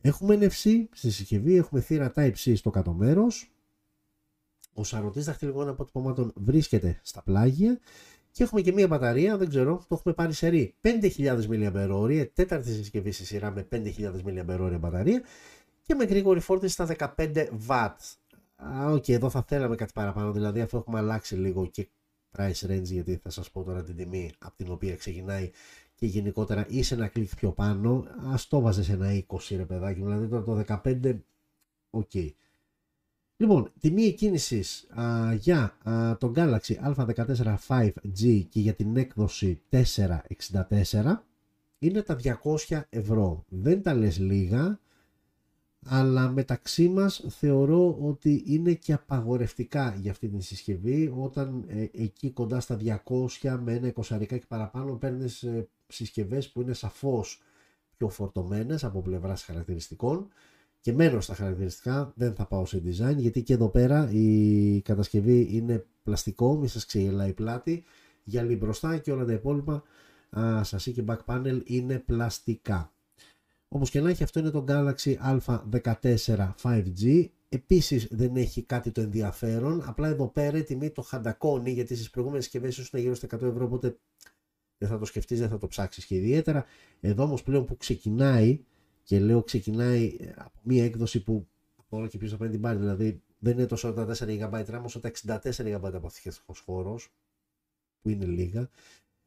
έχουμε εν εφ σι στη συσκευή, έχουμε θύρα Type-C στο κάτω μέρος. Ο σαρωτής δαχτυλικών αποτυπωμάτων βρίσκεται στα πλάγια και έχουμε και μία μπαταρία, δεν ξέρω, το έχουμε πάρει σε ρί πέντε χιλιάδες μιλιαμπερόρια, τέταρτη συσκευή στη σειρά με πέντε χιλιάδες μιλιαμπερόρια μπαταρία και με γρήγορη φόρτιση στα δεκαπέντε βατ. Α, οκ, okay, εδώ θα θέλαμε κάτι παραπάνω, δηλαδή αφού έχουμε αλλάξει λίγο και price range, γιατί θα σας πω τώρα την τιμή από την οποία ξεκινάει και γενικότερα είσαι ένα κλικ πιο πάνω, ας το βάζεις ένα είκοσι ρε παιδάκι, δηλαδή τώρα το δεκαπέντε, οκ. Okay. Λοιπόν, τιμή εκκίνησης α, για α, τον Galaxy έι δεκατέσσερα φάιβ τζι και για την έκδοση τετρακόσια εξήντα τέσσερα είναι τα διακόσια ευρώ. Δεν τα λες λίγα, αλλά μεταξύ μας θεωρώ ότι είναι και απαγορευτικά για αυτή την συσκευή, όταν ε, εκεί κοντά στα διακόσια με ένα εικοσαρικά και παραπάνω παίρνεις ε, συσκευές που είναι σαφώς πιο φορτωμένες από πλευράς χαρακτηριστικών. Και μένω στα χαρακτηριστικά, δεν θα πάω σε design, γιατί και εδώ πέρα η κατασκευή είναι πλαστικό, μη σας ξεγελάει η πλάτη, γυαλί μπροστά και όλα τα υπόλοιπα α, σασί και back panel είναι πλαστικά. Όπως και να έχει, αυτό είναι το Galaxy έι δεκατέσσερα φάιβ τζι. Επίσης δεν έχει κάτι το ενδιαφέρον, απλά εδώ πέρα η τιμή το χαντακώνει, γιατί στις προηγούμενες συσκευές ήσουν γύρω στα εκατό ευρώ, οπότε δεν θα το σκεφτείς, δεν θα το ψάξεις και ιδιαίτερα. Εδώ όμως πλέον που ξεκινάει, και λέω ξεκινάει από μία έκδοση που τώρα και ποιος θα παίρνει την πάρει, δηλαδή δεν είναι το σαράντα τέσσερα γιγαμπάιτ RAM όσο τα εξήντα τέσσερα γιγαμπάιτ αποθηκευτικός χώρος, που είναι λίγα,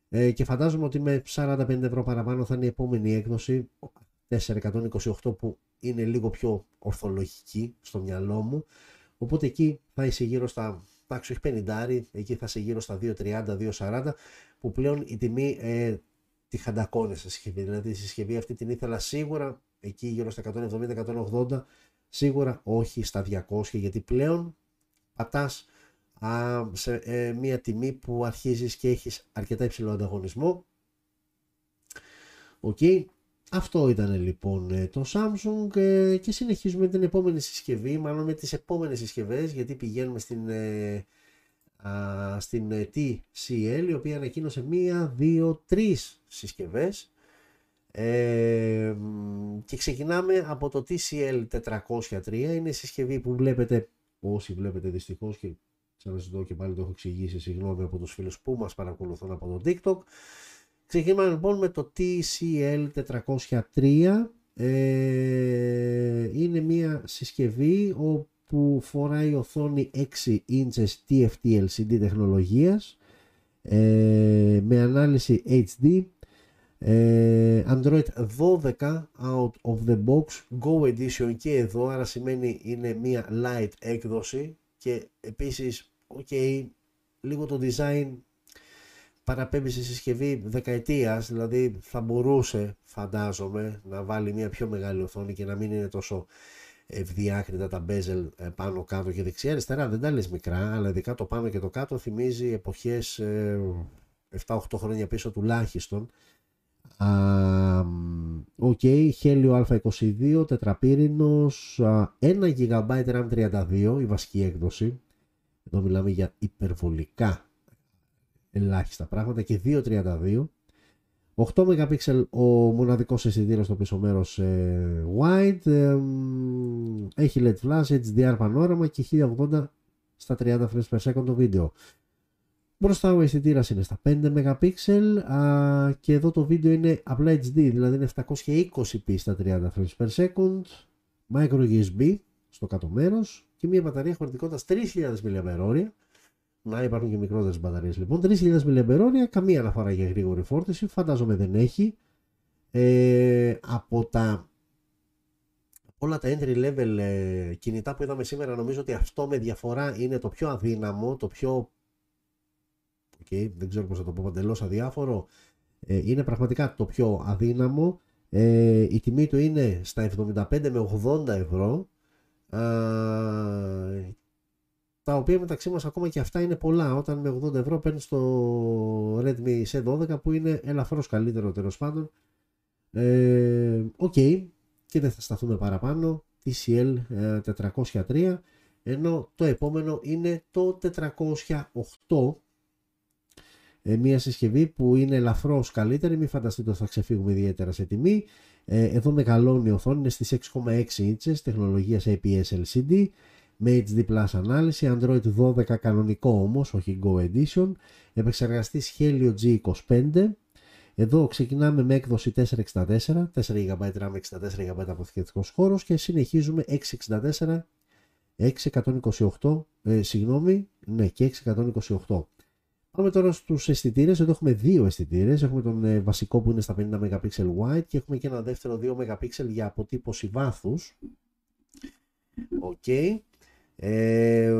ε, και φαντάζομαι ότι με σαράντα με πενήντα ευρώ παραπάνω θα είναι η επόμενη έκδοση τετρακόσια είκοσι οκτώ, που είναι λίγο πιο ορθολογική στο μυαλό μου, οπότε εκεί θα είσαι γύρω στα, εντάξει όχι πενήντα, εκεί θα είσαι γύρω στα διακόσια τριάντα με διακόσια σαράντα, που πλέον η τιμή ε, τη χαντακώνεσαι στη συσκευή, δηλαδή η συσκευή αυτή την ήθελα σίγουρα εκεί γύρω στα εκατόν εβδομήντα με εκατόν ογδόντα, σίγουρα όχι στα διακόσια, γιατί πλέον πατάς α, σε ε, μια τιμή που αρχίζεις και έχεις αρκετά υψηλό ανταγωνισμό. Okay. Αυτό ήταν λοιπόν το Samsung ε, και συνεχίζουμε την επόμενη συσκευή, μάλλον με τις επόμενες συσκευές, γιατί πηγαίνουμε στην ε, α, στην ε, τι σι ελ, η οποία ανακοίνωσε μία, δύο, τρεις συσκευές. Ε, και ξεκινάμε από το τι σι ελ τετρακόσια τρία, είναι η συσκευή που βλέπετε, όσοι βλέπετε δυστυχώς, και ξαναζητώ και πάλι το έχω εξηγήσει, συγγνώμη από τους φίλους που μας παρακολουθούν από το TikTok. Ξεκινάμε λοιπόν με το τι σι ελ τετρακόσια τρία, ε, είναι μια συσκευή όπου φοράει οθόνη έξι ίντσες τι εφ τι ελ σι ντι τεχνολογίας, ε, με ανάλυση έιτς ντι, Android δώδεκα out of the box, Go Edition και εδώ, άρα σημαίνει είναι μια light έκδοση και επίσης, ok, λίγο το design παραπέμπει στη συσκευή δεκαετίας, δηλαδή θα μπορούσε φαντάζομαι να βάλει μια πιο μεγάλη οθόνη και να μην είναι τόσο ευδιάκριτα τα bezel πάνω κάτω και δεξιά αριστερά, δεν τα λες μικρά, αλλά ειδικά το πάνω και το κάτω θυμίζει εποχές επτά οχτώ χρόνια πίσω τουλάχιστον. Οκ, uh, Helio okay, έι είκοσι δύο, τετραπύρινος, uh, ένα γιγαμπάιτ RAM τριάντα δύο, η βασική έκδοση. Εδώ μιλάμε για υπερβολικά ελάχιστα πράγματα, και δύο τριάντα δύο. οκτώ μεγαπίξελ ο μοναδικός αισθητήρας στο πίσω μέρος ε, wide. Ε, ε, έχει ελ ι ντι flash, έιτς ντι αρ πανόραμα και χίλια ογδόντα στα τριάντα frames per second το βίντεο. Μπροστά ο αισθητήρας είναι στα πέντε μεγαπίξελ α, και εδώ το βίντεο είναι απλά έιτς ντι, δηλαδή είναι επτακόσια είκοσι πι στα τριάντα frames per second, micro γιου ες μπι στο κάτω μέρος και μια μπαταρία χωρητικότητας τρεις χιλιάδες μιλιαμπερόρια. Να υπάρχουν και μικρότερες μπαταρίες λοιπόν, τρεις χιλιάδες μιλιαμπερόρια, καμία αναφορά για γρήγορη φόρτιση, φαντάζομαι δεν έχει. Ε, από τα όλα τα entry level ε, κινητά που είδαμε σήμερα, νομίζω ότι αυτό με διαφορά είναι το πιο αδύναμο, το πιο okay, δεν ξέρω πώς θα το πω, παντελώς αδιάφορο, ε, είναι πραγματικά το πιο αδύναμο, ε, η τιμή του είναι στα εβδομήντα πέντε με ογδόντα ευρώ, α, τα οποία μεταξύ μας ακόμα και αυτά είναι πολλά, όταν με ογδόντα ευρώ παίρνεις το Redmi σι δώδεκα που είναι ελαφρώς καλύτερο τέλος πάντων. Οκ, ε, okay, και δεν θα σταθούμε παραπάνω. τι σι ελ τετρακόσια τρία ενώ το επόμενο είναι το τετρακόσια οκτώ, ε, μια συσκευή που είναι ελαφρώς καλύτερη, μην φανταστείτε ότι θα ξεφύγουμε ιδιαίτερα σε τιμή. ε, εδώ μεγαλώνει η οθόνη, είναι στις έξι κόμμα έξι ίντσες, τεχνολογίας έι πι ες ελ σι ντι με έιτς ντι πλας ανάλυση, Android δώδεκα κανονικό όμως, όχι Go Edition, επεξεργαστής Helio τζι είκοσι πέντε. Εδώ ξεκινάμε με έκδοση τετρακόσια εξήντα τέσσερα, τέσσερα τζι μπι RAM, εξήντα τέσσερα τζι μπι αποθηκευτικός χώρος, και συνεχίζουμε εξακόσια εξήντα τέσσερα, εξακόσια είκοσι οκτώ, ε, συγγνώμη, ναι, και εξακόσια είκοσι οκτώ. Πάμε τώρα στους αισθητήρες. Εδώ έχουμε δύο αισθητήρες, έχουμε τον ε, βασικό που είναι στα πενήντα μεγαπίξελ wide και έχουμε και ένα δεύτερο δύο μεγαπίξελ για αποτύπωση βάθους. Οκ. Okay. Ε,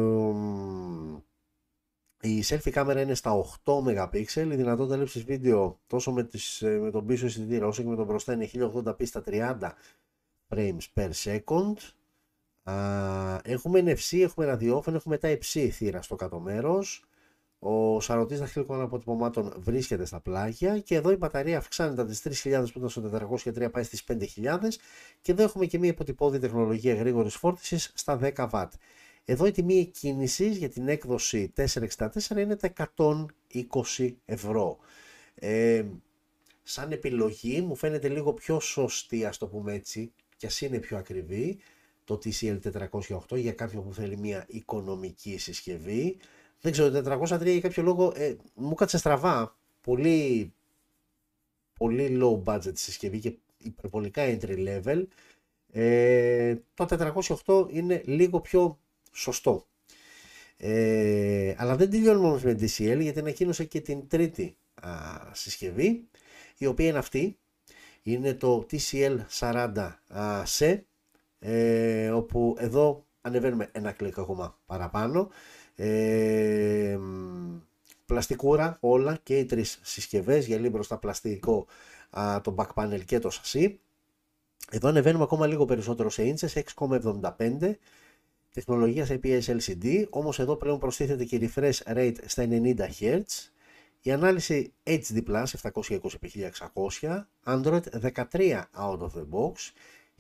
η selfie κάμερα είναι στα οκτώ μεγαπίξελ, η δυνατότητα λήψης βίντεο τόσο με, τις, με τον πίσω αισθητήρα όσο και με τον μπροστά είναι χίλια ογδόντα πι στα τριάντα frames per second. Α, έχουμε εν εφ σι, έχουμε ραδιόφωνο, έχουμε Type-C θύρα στο κάτω μέρος. Ο σαρωτής δαχτυλικών αποτυπωμάτων βρίσκεται στα πλάγια, και εδώ η μπαταρία αυξάνεται από τις τρεις χιλιάδες που ήταν στο τετρακόσια τρία πάει στις πέντε χιλιάδες, και εδώ έχουμε και μια υποτυπώδη τεχνολογία γρήγορης φόρτισης στα δέκα βατ. Εδώ η τιμή εκκίνησης για την έκδοση τετρακόσια εξήντα τέσσερα είναι τα εκατόν είκοσι ευρώ. Ε, σαν επιλογή μου φαίνεται λίγο πιο σωστή, ας το πούμε έτσι, κι ας είναι πιο ακριβή, το τι σι ελ τετρακόσια οκτώ για κάποιον που θέλει μια οικονομική συσκευή. Δεν ξέρω, το τετρακόσια τρία για κάποιο λόγο ε, μου κάτσε στραβά, πολύ, πολύ low budget συσκευή και υπερβολικά entry level. Ε, το τετρακόσια οκτώ είναι λίγο πιο σωστό. Ε, αλλά δεν τελειώνουμε όμως με τι σι ελ, γιατί ανακοίνωσε και την τρίτη α, συσκευή, η οποία είναι αυτή, είναι το τι σι ελ σαράντα σι, ε, όπου εδώ ανεβαίνουμε ένα κλικ ακόμα παραπάνω. Ε, πλαστικούρα όλα και οι τρεις συσκευές, γυαλί μπροστά, πλαστικό α, το back panel και το σασί. Εδώ ανεβαίνουμε ακόμα λίγο περισσότερο σε ίντσες, έξι κόμμα εβδομήντα πέντε, τεχνολογίας έι πι ες ελ σι ντι, όμως εδώ πλέον προστίθεται και η refresh rate στα ενενήντα χερτζ, η ανάλυση έιτς ντι πλας επτακόσια είκοσι επί χίλια εξακόσια, Android δεκατρία out of the box,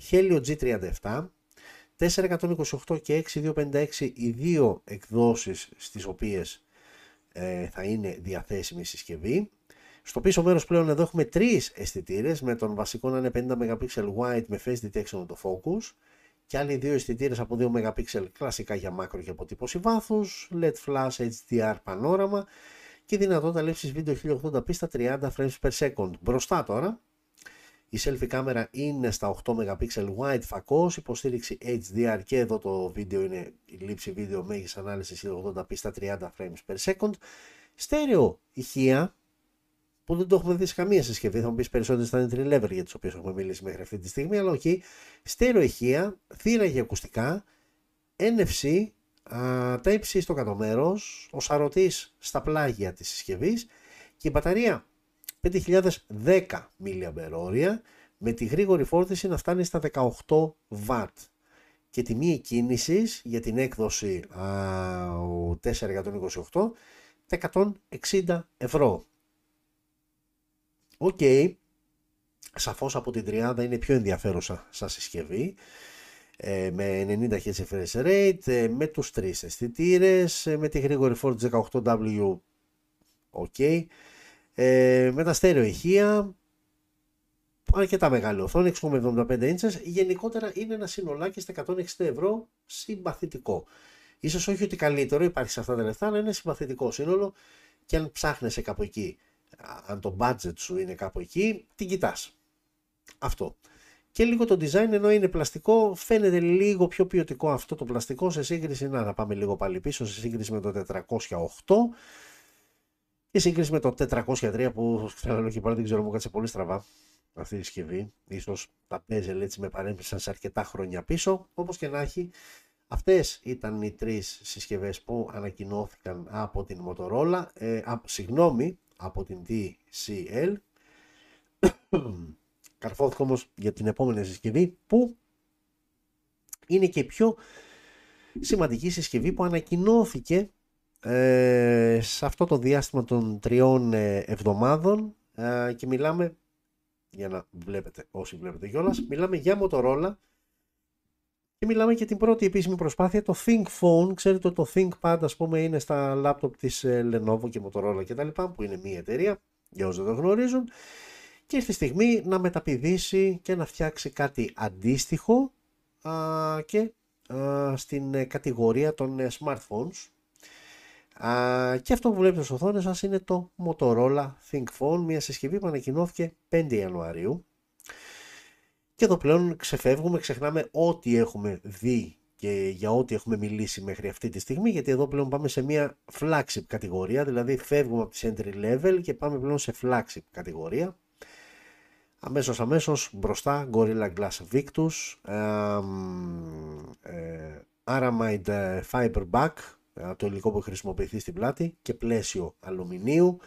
Helio τζι τριάντα επτά, τετρακόσια είκοσι οκτώ και εξακόσια πενήντα έξι οι δύο εκδόσεις στις οποίες ε, θα είναι διαθέσιμη η συσκευή. Στο πίσω μέρος πλέον εδώ έχουμε τρεις αισθητήρες, με τον βασικό να είναι πενήντα μεγαπίξελ wide με face detection το focus, και άλλοι δύο αισθητήρες από δύο μεγαπίξελ κλασικά για μάκρο και αποτύπωση βάθους, ελ ι ντι flash, έιτς ντι αρ πανόραμα και δυνατότητα λήψης βίντεο χίλια ογδόντα πι στα τριάντα frames per second. Μπροστά τώρα η selfie κάμερα είναι στα οκτώ μεγαπίξελ wide φακός, υποστήριξη έιτς ντι αρ, και εδώ το βίντεο είναι η λήψη βίντεο μέγιστης ανάλυσης χίλια ογδόντα πι στα τριάντα frames per second. Στέρεο ηχεία, που δεν το έχουμε δει σε καμία συσκευή, θα μου πεις περισσότερες στα entry level για τις οποίες έχουμε μιλήσει μέχρι αυτή τη στιγμή, αλλά όχι. Στέρεο ηχεία, θύρα για ακουστικά, εν εφ σι, Type-C στο κάτω μέρος, ο σαρωτής στα πλάγια της συσκευής και η μπαταρία πέντε χιλιάδες δέκα μιλιαμπερόρια με τη γρήγορη φόρτιση να φτάνει στα δεκαοκτώ βατ, και τιμή εκκίνησης για την έκδοση α, τετρακόσια είκοσι οκτώ τα εκατόν εξήντα ευρώ. Οκ, okay. Σαφώς από την τριάντα είναι πιο ενδιαφέρουσα σαν συσκευή, ε, με ενενήντα χερτζ refresh rate, ε, με τους τρεις αισθητήρες, ε, με τη γρήγορη φόρτιση δεκαοκτώ βατ. Οκ. Okay. Ε, με τα στέρεο ηχεία, αρκετά μεγάλη οθόνη, έξι κόμμα εβδομήντα πέντε ίντσες, γενικότερα είναι ένα συνολάκι στα εκατόν εξήντα ευρώ, συμπαθητικό. Ίσως όχι ότι καλύτερο υπάρχει σε αυτά τα λεφτά, αλλά είναι συμπαθητικό σύνολο, και αν ψάχνεσαι κάπου εκεί, αν το budget σου είναι κάπου εκεί, την κοιτάς. Αυτό. Και λίγο το design, ενώ είναι πλαστικό, φαίνεται λίγο πιο ποιοτικό αυτό το πλαστικό σε σύγκριση, να, να πάμε λίγο πάλι πίσω, σε σύγκριση με το τετρακόσια οκτώ, η σύγκριση με το τετρακόσια τρία που θέλω και πάλι, δεν ξέρω, μου κάτσε πολύ στραβά αυτή η συσκευή. Ίσως τα bezel έτσι με παρέμπησαν σε αρκετά χρόνια πίσω. Όπως και να έχει, αυτές ήταν οι τρεις συσκευές που ανακοινώθηκαν από την Motorola, ε, α, συγγνώμη, από την τι σι ελ. Καρφώθηκα όμως για την επόμενη συσκευή, που είναι και η πιο σημαντική συσκευή που ανακοινώθηκε Ε, σε αυτό το διάστημα των τριών ε, εβδομάδων, ε, και μιλάμε, για να βλέπετε όσοι βλέπετε κιόλας, μιλάμε για Motorola Και μιλάμε για την πρώτη επίσημη προσπάθεια, το Think Phone. Ξέρετε ότι το ThinkPad, ας πούμε, είναι στα λάπτοπ της Lenovo και Motorola και τα λοιπά, που είναι μία εταιρεία, για όσοι δεν το γνωρίζουν. Και ήρθε η στιγμή να μεταπηδήσει και να φτιάξει κάτι αντίστοιχο α, και α, στην κατηγορία των smartphones. Α, και αυτό που βλέπετε στις οθόνες σας είναι το Motorola Think Phone, μια συσκευή που ανακοινώθηκε πέντε Ιανουαρίου. Και εδώ πλέον ξεφεύγουμε, ξεχνάμε ό,τι έχουμε δει και για ό,τι έχουμε μιλήσει μέχρι αυτή τη στιγμή, γιατί εδώ πλέον πάμε σε μια flagship κατηγορία, δηλαδή φεύγουμε από τις entry level και πάμε πλέον σε flagship κατηγορία. Αμέσως αμέσως μπροστά Gorilla Glass Victus, Aramide Fiber Back, το υλικό που χρησιμοποιηθεί στην πλάτη, και πλαίσιο αλουμινίου,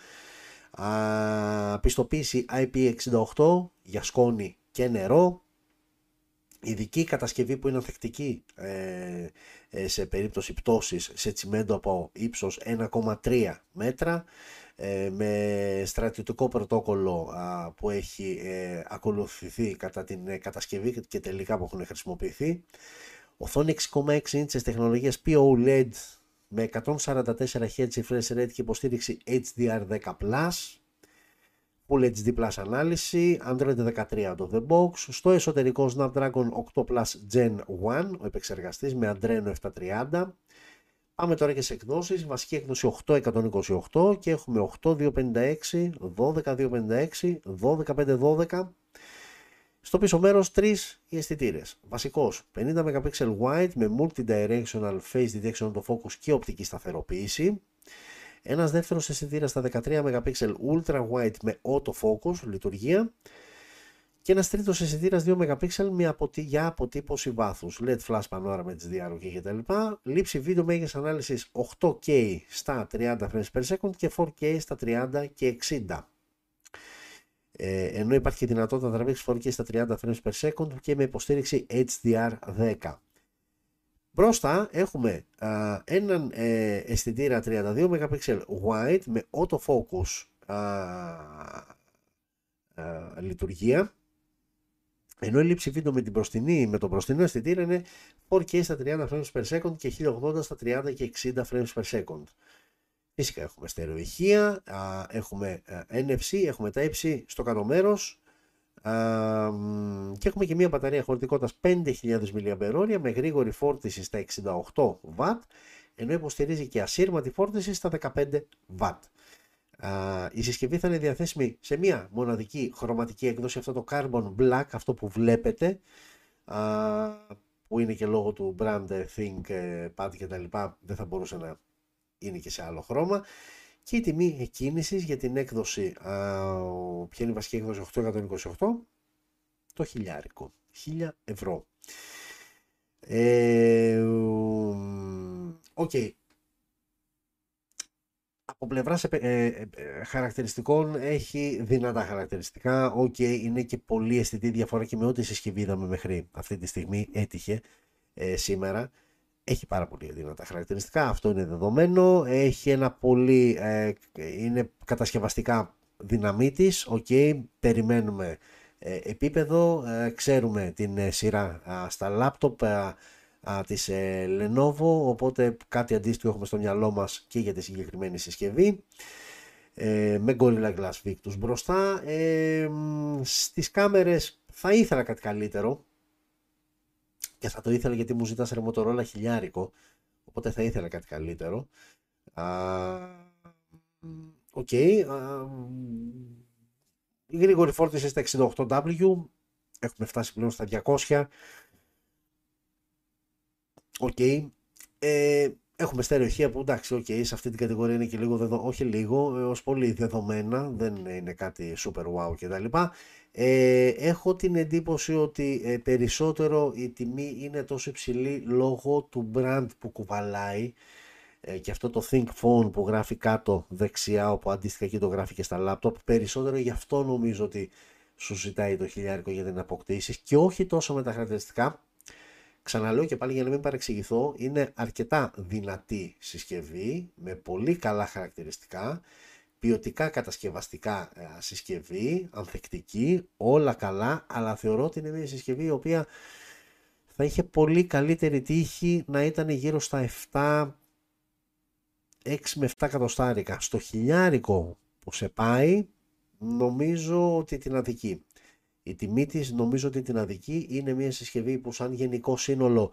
πιστοποίηση άι πι εξήντα οκτώ για σκόνη και νερό, ειδική κατασκευή που είναι ανθεκτική ε, σε περίπτωση πτώσης σε τσιμέντο από ύψος ένα κόμμα τρία μέτρα, ε, με στρατιωτικό πρωτόκολλο α, που έχει ε, ακολουθηθεί κατά την ε, κατασκευή και τελικά που έχουν χρησιμοποιηθεί. Οθόνη έξι κόμμα έξι ίντσες τεχνολογίας πι ο ελ ι ντι με εκατόν σαράντα τέσσερα χερτζ refresh rate και υποστήριξη έιτς ντι αρ δέκα πλας. Full έιτς ντι Plus ανάλυση, Android δεκατρία out of the box, στο εσωτερικό Snapdragon οκτώ Plus Gen ένα, ο επεξεργαστής με Adreno επτακόσια τριάντα. Πάμε τώρα και σε εκδόσεις, βασική έκδοση οκτώ εκατόν είκοσι οκτώ και έχουμε οκτώ διακόσια πενήντα έξι, δώδεκα διακόσια πενήντα έξι, δώδεκα πεντακόσια δώδεκα. Στο πίσω μέρος τρεις οι αισθητήρες. Βασικός πενήντα μεγαπίξελ wide με multi-directional face detection on the focus και οπτική σταθεροποίηση. Ένας δεύτερος αισθητήρας στα δεκατρία μεγαπίξελ ultra wide με auto focus λειτουργία και ένας τρίτος αισθητήρας δύο μεγαπίξελ για αποτύπωση βάθους, ελ ι ντι flash panorama έιτς ντι αρ και κτλ. Λήψη βίντεο μέγιστης ανάλυσης οκτώ κέι στα τριάντα frames per second και φορ κέι στα τριάντα και εξήντα. Ε, ενώ υπάρχει δυνατότητα να τραβήξει φορ κέι στα τριάντα frames per second και με υποστήριξη έιτς ντι αρ δέκα. Μπροστά έχουμε α, έναν ε, αισθητήρα τριάντα δύο μεγαπίξελ wide με autofocus α, α, λειτουργία, ενώ η λήψη βίντεο με, την προστινή, με τον προστινό αισθητήρα είναι φορ κέι στα τριάντα frames per second και χίλια ογδόντα στα τριάντα και εξήντα frames per second. Φυσικά έχουμε στερεοηχεία, α, έχουμε α, εν εφ σι, έχουμε Type-C στο κάτω μέρος. Uh, και έχουμε και μια μπαταρία χωρητικότητας πέντε χιλιάδες μιλιαμπερόρια με γρήγορη φόρτιση στα εξήντα οκτώ βατ, ενώ υποστηρίζει και ασύρματη φόρτιση στα δεκαπέντε βατ. Uh, η συσκευή θα είναι διαθέσιμη σε μια μοναδική χρωματική έκδοση, αυτό το Carbon Black, αυτό που βλέπετε, uh, που είναι και λόγω του brand ThinkPad και τα λοιπά, δεν θα μπορούσε να είναι και σε άλλο χρώμα. Και η τιμή εκκίνησης για την έκδοση, ποια είναι η βασική έκδοση οκτώ εκατόν είκοσι οκτώ, το χιλιάρικο, χίλια ευρώ. Ε, okay. Από πλευράς ε, ε, ε, χαρακτηριστικών έχει δυνατά χαρακτηριστικά, ok, είναι και πολύ αισθητή διαφορά και με ό,τι συσκευή είδαμε μέχρι αυτή τη στιγμή έτυχε ε, σήμερα. Έχει πάρα πολύ δυνατά χαρακτηριστικά, αυτό είναι δεδομένο. Έχει ένα πολύ, ε, είναι κατασκευαστικά δύναμή της. Okay, περιμένουμε ε, επίπεδο, ε, ξέρουμε την ε, σειρά α, στα λάπτοπ α, α, της ε, Lenovo, οπότε κάτι αντίστοιχο έχουμε στο μυαλό μας και για τη συγκεκριμένη συσκευή. Ε, με Gorilla Glass Victus μπροστά. Ε, στις κάμερες θα ήθελα κάτι καλύτερο. Και θα το ήθελα γιατί μου ζητάς ρε Motorola χιλιάρικο, οπότε θα ήθελα κάτι καλύτερο. Οκ. Okay, γρήγορη φόρτιση στα εξήντα οκτώ βατ, έχουμε φτάσει πλέον στα διακόσια. Οκ. Okay, ε, έχουμε στερεοχεία που εντάξει, οκ, okay, σε αυτή την κατηγορία είναι και λίγο, δεδο... όχι λίγο, ως πολύ δεδομένα, δεν είναι κάτι super wow κτλ. Ε, έχω την εντύπωση ότι ε, περισσότερο η τιμή είναι τόσο υψηλή λόγω του brand που κουβαλάει ε, και αυτό το Think Phone που γράφει κάτω δεξιά, όπου αντίστοιχα και το γράφει και στα λάπτοπ, περισσότερο γι' αυτό νομίζω ότι σου ζητάει το χιλιάρικο για την αποκτήσεις και όχι τόσο με τα χαρακτηριστικά. Ξαναλέω και πάλι για να μην παρεξηγηθώ, είναι αρκετά δυνατή συσκευή με πολύ καλά χαρακτηριστικά, ποιοτικά κατασκευαστικά συσκευή, ανθεκτική, όλα καλά, αλλά θεωρώ ότι είναι μια συσκευή η οποία θα είχε πολύ καλύτερη τύχη να ήταν γύρω στα επτά έξι με επτά εκατοστάρικα. Στο χιλιάρικο που σε πάει, νομίζω ότι την αδικεί. Η τιμή της νομίζω ότι την αδικεί. Είναι μια συσκευή που σαν γενικό σύνολο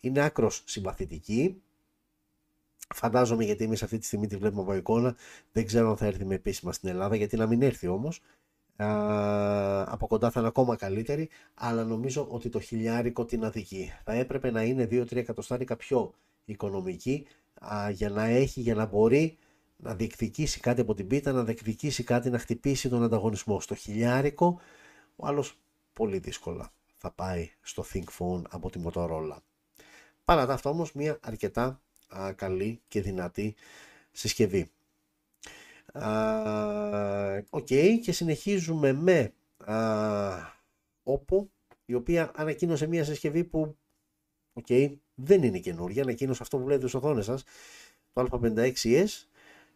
είναι άκρος συμπαθητική. Φαντάζομαι, γιατί εμείς αυτή τη στιγμή τη βλέπουμε από εικόνα, δεν ξέρω αν θα έρθει με επίσημα στην Ελλάδα, γιατί να μην έρθει όμως. Α, από κοντά θα είναι ακόμα καλύτερη, αλλά νομίζω ότι το χιλιάρικο την αδικεί. Θα έπρεπε να είναι δύο τρία εκατοστάρικα πιο οικονομική, α, για να έχει, για να μπορεί να διεκδικήσει κάτι από την πίτα, να διεκδικήσει κάτι, να χτυπήσει τον ανταγωνισμό. Στο χιλιάρικο ο άλλος πολύ δύσκολα θα πάει στο Think Phone από τη Motorola. Παρά τα αυτά όμως, μια αρκετά α, καλή και δυνατή συσκευή. Οκ, okay, και συνεχίζουμε με OPPO, η οποία ανακοίνωσε μια συσκευή που okay, δεν είναι καινούργια. Ανακοίνωσε αυτό που βλέπετε στις οθόνες σας, το Α πενήντα έξι Ες.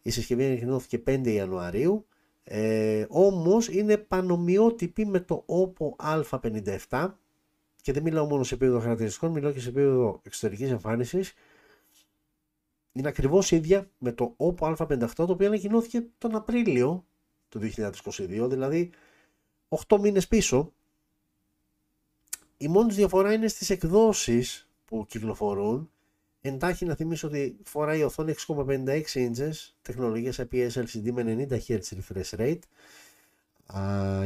Η συσκευή ανακοινώθηκε πέντε Ιανουαρίου, ε, όμως είναι πανομοιότυπη με το OPPO Α πενήντα επτά, και δεν μιλάω μόνο σε επίπεδο χαρακτηριστικών, μιλάω και σε επίπεδο εξωτερικής εμφάνισης. Είναι ακριβώς ίδια με το OPPO Α πενήντα οκτώ, το οποίο ανακοινώθηκε τον Απρίλιο του δύο χιλιάδες είκοσι δύο, δηλαδή οκτώ μήνες πίσω. Η μόνη διαφορά είναι στις εκδόσεις που κυκλοφορούν. Εντάχει να θυμίσω ότι φοράει οθόνη έξι κόμμα πενήντα έξι ίντσες, τεχνολογία άι πι ες ελ σι ντι με ενενήντα χερτζ refresh rate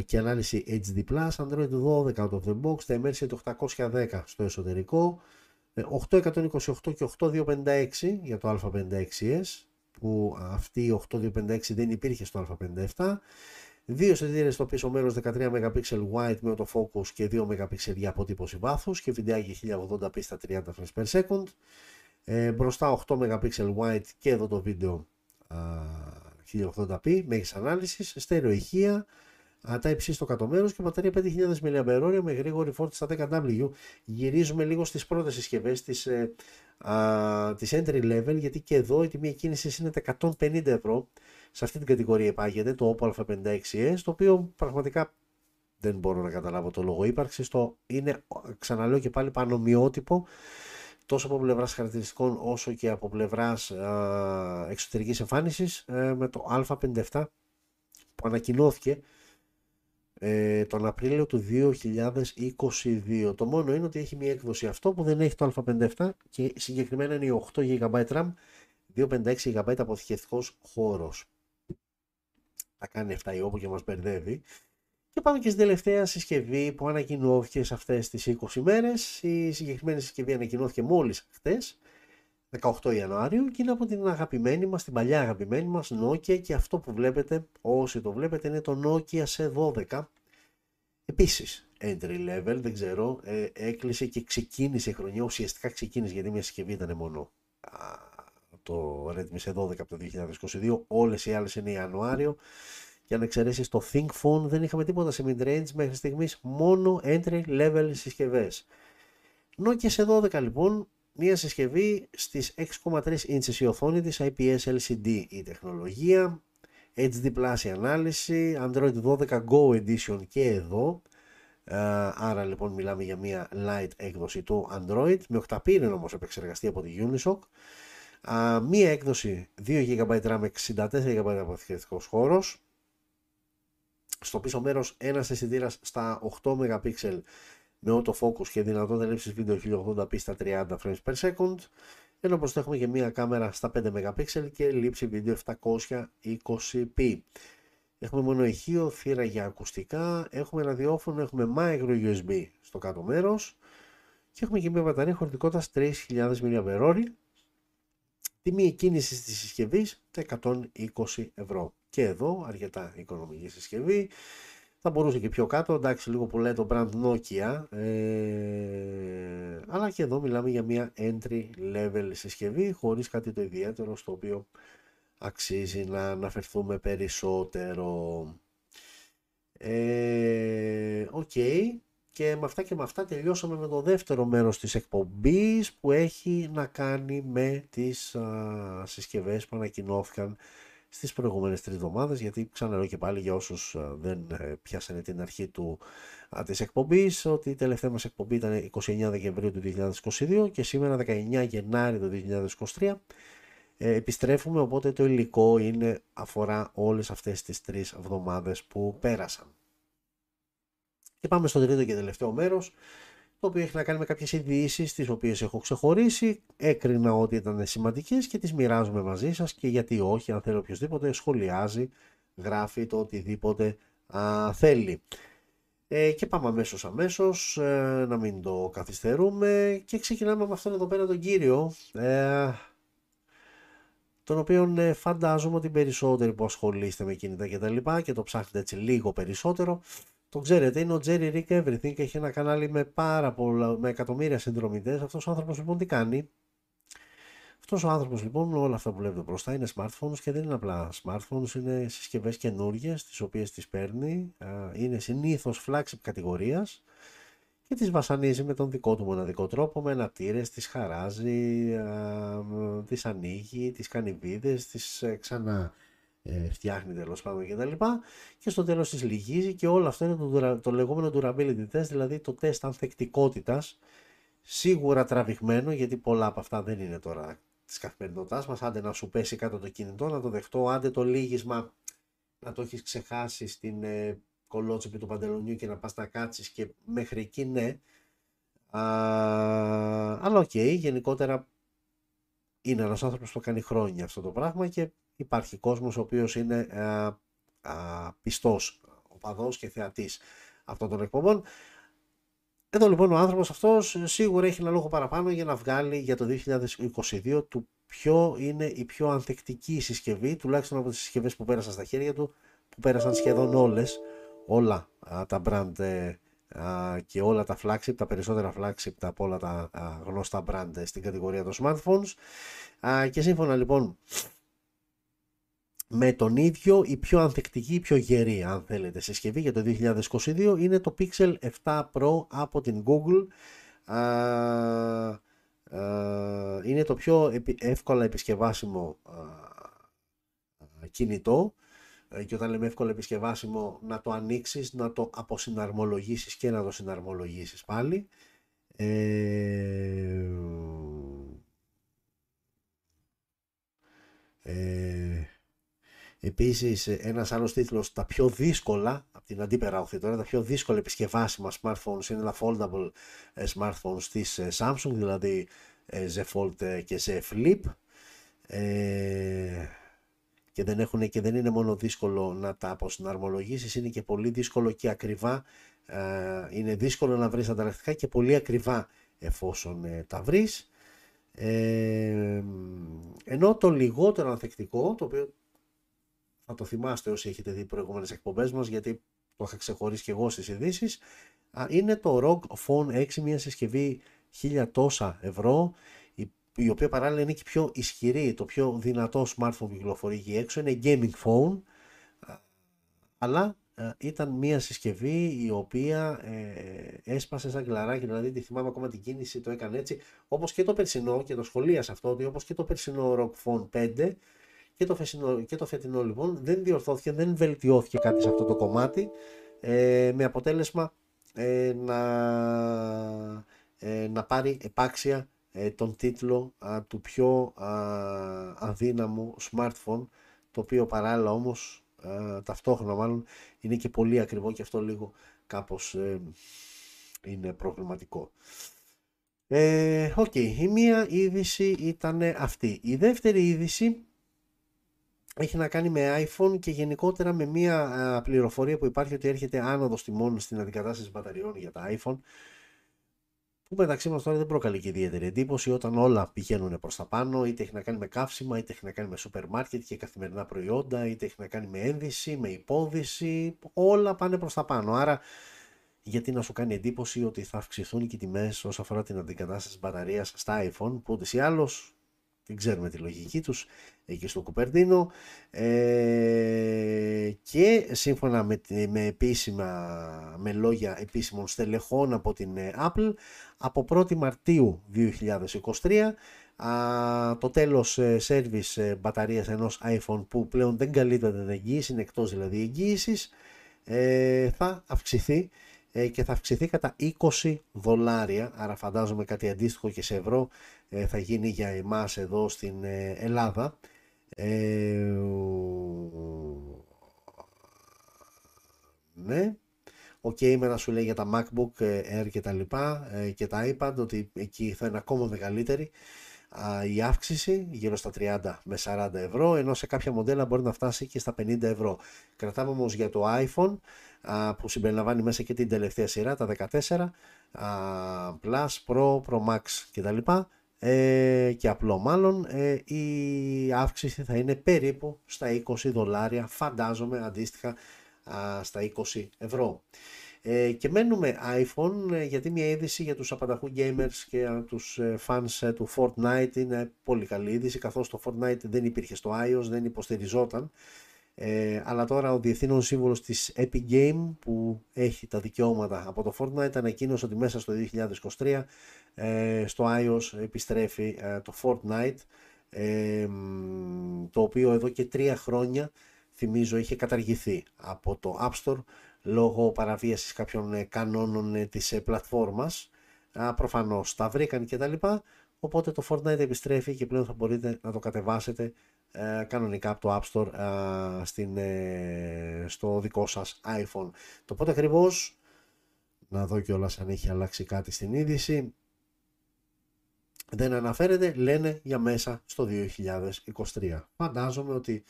και ανάλυση έιτς ντι πλας, Android δώδεκα out of the box, τα Dimensity το οκτακόσια δέκα στο εσωτερικό, οκτακόσια είκοσι οκτώ και οκτώ διακόσια πενήντα έξι για το Α πενήντα έξι Ες, που αυτή η οκτώ διακόσια πενήντα έξι δεν υπήρχε στο Α πενήντα επτά. Δύο αισθητήρες στο πίσω μέρος, δεκατρία μεγαπίξελ wide με autofocus και δύο μεγαπίξελ για αποτύπωση βάθους και βιντεάκι χίλια ογδόντα πι στα τριάντα φρέιμς περ σέκοντ. Ε, μπροστά οκτώ μεγαπίξελ wide και εδώ το βίντεο α, χίλια ογδόντα πι, μέγιστη ανάλυσης, στέρεο ηχεία, Type-C στο κάτω μέρος και μπαταρία πέντε χιλιάδες μιλιαμπερόρια με γρήγορη φόρτιση στα δέκα γουάτ. Γυρίζουμε λίγο στις πρώτες συσκευές, τις, ε, α, τις entry level, γιατί και εδώ η τιμή εκκίνησης είναι τα εκατόν πενήντα ευρώ. Σε αυτή την κατηγορία υπάγεται το OPPO Α πενήντα έξι Ες, το οποίο πραγματικά δεν μπορώ να καταλάβω το λόγο ύπαρξης. Το είναι, ξαναλέω και πάλι, πανομοιότυπο τόσο από πλευράς χαρακτηριστικών όσο και από πλευράς α, εξωτερικής εμφάνισης ε, με το Α πενήντα επτά που ανακοινώθηκε τον Απρίλιο του δύο χιλιάδες είκοσι δύο. Το μόνο είναι ότι έχει μια έκδοση αυτό που δεν έχει το Α πενήντα επτά, και συγκεκριμένα είναι η οκτώ τζι μπι RAM, διακόσια πενήντα έξι τζι μπι αποθηκευτικός χώρος. Θα κάνει εφτά η όπου και μας μπερδεύει. Και πάμε και στην τελευταία συσκευή που ανακοινώθηκε σε αυτές τις είκοσι μέρες. Η συγκεκριμένη συσκευή ανακοινώθηκε μόλις χτες, δεκαοκτώ Ιανουαρίου, και είναι από την αγαπημένη μας, την παλιά αγαπημένη μας Nokia, και αυτό που βλέπετε, όσοι το βλέπετε, είναι το Nokia Σι δώδεκα, επίσης entry level, δεν ξέρω, ε, έκλεισε και ξεκίνησε η χρονιά, ουσιαστικά ξεκίνησε, γιατί μια συσκευή ήταν μόνο α, το Redmi Σι δώδεκα από το δύο χιλιάδες είκοσι δύο, όλες οι άλλες είναι Ιανουάριο, για να εξαιρέσεις το Think Phone δεν είχαμε τίποτα σε mid-range μέχρι στιγμής, μόνο entry level συσκευές. Nokia Σι δώδεκα λοιπόν, μια συσκευή στις έξι κόμμα τρεις ίντσες η οθόνη της, άι πι ες ελ σι ντι η τεχνολογία, έιτς ντι πλας η ανάλυση, Android δώδεκα Go Edition και εδώ, άρα λοιπόν μιλάμε για μια light έκδοση του Android, με οκτώ πύριν όμως επεξεργαστή από τη Unisoc, μια έκδοση δύο τζι μπι RAM, εξήντα τέσσερα τζι μπι αποθηκευτικός χώρος, στο πίσω μέρος ένας αισθητήρας στα οκτώ μεγαπίξελ με autofocus και δυνατότητα λήψης βίντεο χίλια ογδόντα πι στα τριάντα φρέιμς περ σέκοντ, ενώ μπροστά έχουμε και μία κάμερα στα πέντε μεγαπίξελ και λήψη βίντεο επτακόσια είκοσι πι. Έχουμε μόνο ηχείο, θύρα για ακουστικά, έχουμε ραδιόφωνο, έχουμε micro γιου ες μπι στο κάτω μέρος και έχουμε και μία μπαταρία χωρητικότητας τρεις χιλιάδες μιλιαμπερόρια. Τιμή εκκίνησης της συσκευής τα εκατόν είκοσι ευρώ. Και εδώ αρκετά οικονομική συσκευή. Θα μπορούσε και πιο κάτω, εντάξει, λίγο πουλάει το brand Nokia, ε, αλλά και εδώ μιλάμε για μια entry level συσκευή χωρίς κάτι το ιδιαίτερο, στο οποίο αξίζει να αναφερθούμε περισσότερο. Ε, okay. Και με αυτά και με αυτά τελειώσαμε με το δεύτερο μέρος της εκπομπής, που έχει να κάνει με τις α, συσκευές που ανακοινώθηκαν στις προηγούμενες τρεις εβδομάδες, γιατί ξαναλέω και πάλι για όσους δεν πιάσανε την αρχή του, της εκπομπής, ότι η τελευταία μας εκπομπή ήταν είκοσι εννέα Δεκεμβρίου του δύο χιλιάδες είκοσι δύο και σήμερα δεκαεννέα Γενάρη του δύο χιλιάδες είκοσι τρία επιστρέφουμε, οπότε το υλικό είναι, αφορά όλες αυτές τις τρεις εβδομάδες που πέρασαν. Και πάμε στο τρίτο και τελευταίο μέρος, το οποίο έχει να κάνει με κάποιες ειδήσεις τις οποίες έχω ξεχωρίσει, έκρινα ότι ήταν σημαντικές και τις μοιράζομαι μαζί σας, και γιατί όχι, αν θέλει οποιοδήποτε σχολιάζει, γράφει το οτιδήποτε α, θέλει. Ε, και πάμε αμέσως αμέσως, ε, να μην το καθυστερούμε, και ξεκινάμε με αυτόν εδώ πέρα τον κύριο, ε, τον οποίον ε, φαντάζομαι ότι περισσότεροι που ασχολείστε με κινητά και τα λοιπά και το ψάχνετε έτσι λίγο περισσότερο, το ξέρετε, είναι ο JerryRigEverything και έχει ένα κανάλι με πάρα πολλά, με εκατομμύρια συνδρομητές. Αυτός ο άνθρωπος λοιπόν τι κάνει? Αυτός ο άνθρωπος λοιπόν, όλα αυτά που βλέπετε μπροστά είναι smartphones, και δεν είναι απλά smartphones, είναι συσκευές καινούργιες τις οποίες τις παίρνει, είναι συνήθως flagship κατηγορίας και τις βασανίζει με τον δικό του μοναδικό τρόπο, με αναπτήρες, τις χαράζει, τις ανοίγει, τις κάνει βίδες, τις ξανά φτιάχνει τέλος πάντων και τα λοιπά, και στο τέλος της λυγίζει, και όλο αυτό είναι το, το λεγόμενο durability test, δηλαδή το τεστ ανθεκτικότητας, σίγουρα τραβηγμένο, γιατί πολλά από αυτά δεν είναι τώρα της καθημερινότητάς μας, άντε να σου πέσει κάτω το κινητό να το δεχτώ, άντε το λύγισμα να το έχεις ξεχάσει στην ε, κολότσεπη του παντελονιού και να πας να κάτσεις, και μέχρι εκεί ναι, Α, αλλά οκ, okay, γενικότερα είναι ένας άνθρωπος που κάνει χρόνια αυτό το πράγμα, και υπάρχει κόσμος ο οποίος είναι α, α, πιστός οπαδός και θεατής αυτών των εκπομπών. Εδώ λοιπόν ο άνθρωπος αυτός σίγουρα έχει ένα λόγο παραπάνω για να βγάλει για το δύο χιλιάδες είκοσι δύο του ποιο είναι η πιο ανθεκτική συσκευή, τουλάχιστον από τις συσκευές που πέρασαν στα χέρια του, που πέρασαν σχεδόν όλες, όλα α, τα brand α, και όλα τα flagship, τα περισσότερα flagship από όλα τα α, γνωστά brand στην κατηγορία των smartphones, α, και σύμφωνα λοιπόν με τον ίδιο, η πιο ανθεκτική, η πιο γερή αν θέλετε συσκευή για το δύο χιλιάδες είκοσι δύο είναι το Pixel επτά Pro από την Google. Α, α, είναι το πιο εύκολα επισκευάσιμο α, κινητό, και όταν λέμε εύκολα επισκευάσιμο, να το ανοίξεις, να το αποσυναρμολογήσεις και να το συναρμολογήσεις πάλι. Ε, ε, Επίσης, ένας άλλος τίτλος, τα πιο δύσκολα, από την αντίπερα οχθή τώρα, τα πιο δύσκολα επισκευάσιμα smartphones είναι τα foldable smartphones της Samsung, δηλαδή Z Fold και Z Flip, ε, και, δεν έχουν, και δεν είναι μόνο δύσκολο να τα αποσυναρμολογήσεις, είναι και πολύ δύσκολο και ακριβά, ε, είναι δύσκολο να βρεις ανταλλακτικά και πολύ ακριβά εφόσον ε, τα βρεις, ε, ενώ το λιγότερο ανθεκτικό, το οποίο θα το θυμάστε όσοι έχετε δει προηγούμενες εκπομπές μας, γιατί το είχα ξεχωρίσει και εγώ στις ειδήσεις, είναι το ROG Phone έξι, μια συσκευή χίλια τόσα ευρώ, η οποία παράλληλα είναι και πιο ισχυρή, το πιο δυνατό smartphone που κυκλοφορεί εκεί έξω, είναι gaming phone, αλλά ήταν μια συσκευή η οποία ε, έσπασε σαν κλαράκι, δηλαδή τη θυμάμαι ακόμα την κίνηση, το έκανε έτσι, όπως και το περσινό, και το σχολίασα αυτό, ότι όπως και το περσινό ROG Phone πέντε, και το, φεσινό, και το φετινό λοιπόν δεν διορθώθηκε, δεν βελτιώθηκε κάτι σε αυτό το κομμάτι, ε, με αποτέλεσμα ε, να, ε, να πάρει επάξια ε, τον τίτλο α, του πιο α, αδύναμου smartphone, το οποίο παράλληλα όμως α, ταυτόχρονα μάλλον είναι και πολύ ακριβό, και αυτό λίγο κάπως ε, είναι προβληματικό. Οκ, ε, okay. Η μία είδηση ήταν αυτή. Η δεύτερη είδηση έχει να κάνει με iPhone και γενικότερα με μια α, πληροφορία που υπάρχει ότι έρχεται άνοδος τιμών στην αντικατάσταση μπαταριών για τα iPhone, που μεταξύ μας τώρα δεν προκαλεί και ιδιαίτερη εντύπωση όταν όλα πηγαίνουν προς τα πάνω, είτε έχει να κάνει με καύσιμα, είτε έχει να κάνει με σούπερ μάρκετ και καθημερινά προϊόντα, είτε έχει να κάνει με ένδυση, με υπόδυση, όλα πάνε προς τα πάνω. Άρα γιατί να σου κάνει εντύπωση ότι θα αυξηθούν και οι τιμές όσον αφορά την αντικατάσταση μπαταρίας στα iPhone, που ούτως ή άλλως δεν ξέρουμε τη λογική τους εκεί στο Κουπερντίνο, ε, και σύμφωνα με, με, επίσημα, με λόγια επίσημων στελεχών από την Apple, από πρώτη Μαρτίου δύο χιλιάδες είκοσι τρία Α, το τέλος service μπαταρίας ενός iPhone που πλέον δεν καλύπτεται την εγγύηση, είναι εκτός δηλαδή εγγύησης, ε, θα αυξηθεί ε, και θα αυξηθεί κατά είκοσι δολάρια, άρα φαντάζομαι κάτι αντίστοιχο και σε ευρώ ε, θα γίνει για εμάς εδώ στην ε, Ελλάδα. Ε, ναι. Ο Κέιμερα σου λέει για τα MacBook Air και τα λοιπά και τα iPad ότι εκεί θα είναι ακόμα μεγαλύτερη η αύξηση, γύρω στα τριάντα με σαράντα ευρώ, ενώ σε κάποια μοντέλα μπορεί να φτάσει και στα πενήντα ευρώ. Κρατάμε όμως για το iPhone που συμπεριλαμβάνει μέσα και την τελευταία σειρά, τα δεκατέσσερα Plus Pro, Pro Max και τα λοιπά, και απλό μάλλον, η αύξηση θα είναι περίπου στα είκοσι δολάρια, φαντάζομαι αντίστοιχα στα είκοσι ευρώ. Ε, και μένουμε iPhone, γιατί μια είδηση για τους απανταχού gamers και τους fans του Fortnite είναι πολύ καλή είδηση, καθώς το Fortnite δεν υπήρχε στο iOS, δεν υποστηριζόταν, ε, αλλά τώρα ο διευθύνων σύμβουλος της Epic Game που έχει τα δικαιώματα από το Fortnite ανακοίνωσε ότι μέσα στο δύο χιλιάδες είκοσι τρία ε, στο iOS επιστρέφει ε, το Fortnite, ε, το οποίο εδώ και τρία χρόνια θυμίζω είχε καταργηθεί από το App Store λόγω παραβίασης κάποιων κανόνων της πλατφόρμας. Προφανώς τα βρήκαν και τα λοιπά, οπότε το Fortnite επιστρέφει και πλέον θα μπορείτε να το κατεβάσετε κανονικά από το App Store στην, στο δικό σας iPhone. Το πότε ακριβώς, να δω κιόλας αν έχει αλλάξει κάτι στην είδηση, δεν αναφέρεται, λένε για μέσα στο δύο χιλιάδες είκοσι τρία. Φαντάζομαι ότι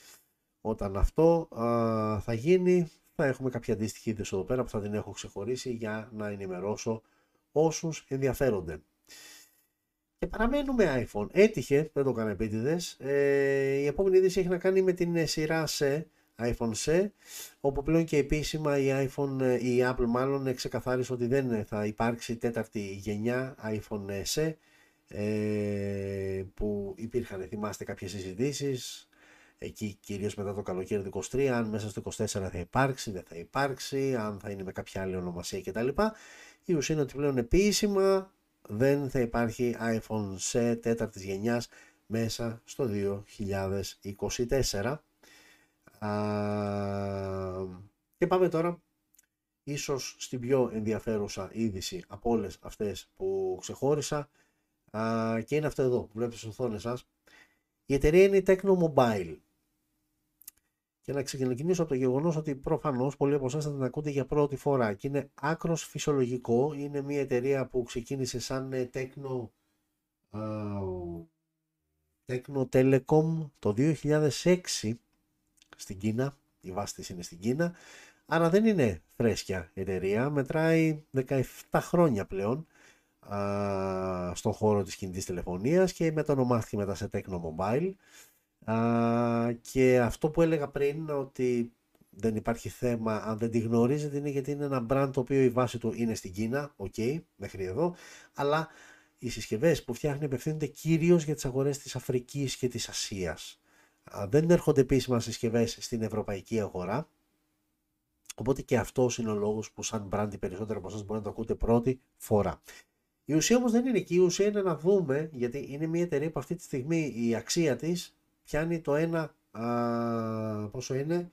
όταν αυτό α, θα γίνει, θα έχουμε κάποια αντίστοιχη είδηση εδώ πέρα που θα την έχω ξεχωρίσει για να ενημερώσω όσους ενδιαφέρονται. Και παραμένουμε iPhone. Έτυχε, δεν το έκανα επίτηδες. Ε, η επόμενη είδηση έχει να κάνει με την σειρά C, iPhone C, όπου πλέον και επίσημα η, iPhone, η Apple μάλλον ξεκαθάρισε ότι δεν θα υπάρξει τέταρτη γενιά iPhone C, ε, που υπήρχαν, θυμάστε, κάποιες συζητήσεις εκεί κυρίως μετά το καλοκαίρι του είκοσι τρία, αν μέσα στο είκοσι τέσσερα θα υπάρξει, δεν θα υπάρξει, αν θα είναι με κάποια άλλη ονομασία κτλ. Η ουσία είναι ότι πλέον επίσημα δεν θα υπάρχει iPhone C τέταρτης γενιάς μέσα στο δύο χιλιάδες είκοσι τέσσερα. Α, και πάμε τώρα ίσως στην πιο ενδιαφέρουσα είδηση από όλες αυτές που ξεχώρισα, α, και είναι αυτό εδώ που βλέπετε στις οθόνες σας. Η εταιρεία είναι η Tecno Mobile. Και να ξεκινήσω από το γεγονός ότι προφανώς πολλοί από εσάς θα την ακούτε για πρώτη φορά και είναι άκρος φυσιολογικό. Είναι μια εταιρεία που ξεκίνησε σαν Tecno, uh, Tecno Telecom το δύο χιλιάδες έξι στην Κίνα, η βάση της είναι στην Κίνα, άρα δεν είναι φρέσκια εταιρεία, μετράει δεκαεπτά χρόνια πλέον Uh, στον χώρο της κινητής τηλεφωνίας και μετανομάστηκε μετά σε Tecno Mobile, uh, και αυτό που έλεγα πριν ότι δεν υπάρχει θέμα αν δεν τη γνωρίζετε είναι γιατί είναι ένα brand το οποίο η βάση του είναι στην Κίνα, ok, μέχρι εδώ, αλλά οι συσκευές που φτιάχνει απευθύνονται κυρίως για τις αγορές της Αφρικής και της Ασίας, uh, δεν έρχονται επίσημα συσκευές στην ευρωπαϊκή αγορά. Οπότε και αυτός είναι ο λόγος που σαν brand οι περισσότεροι από εσάς μπορεί να το ακούτε πρώτη φορά. Η ουσία όμως δεν είναι εκεί, η ουσία είναι να δούμε, γιατί είναι μια εταιρεία που αυτή τη στιγμή η αξία της πιάνει το ένα, α, πόσο είναι,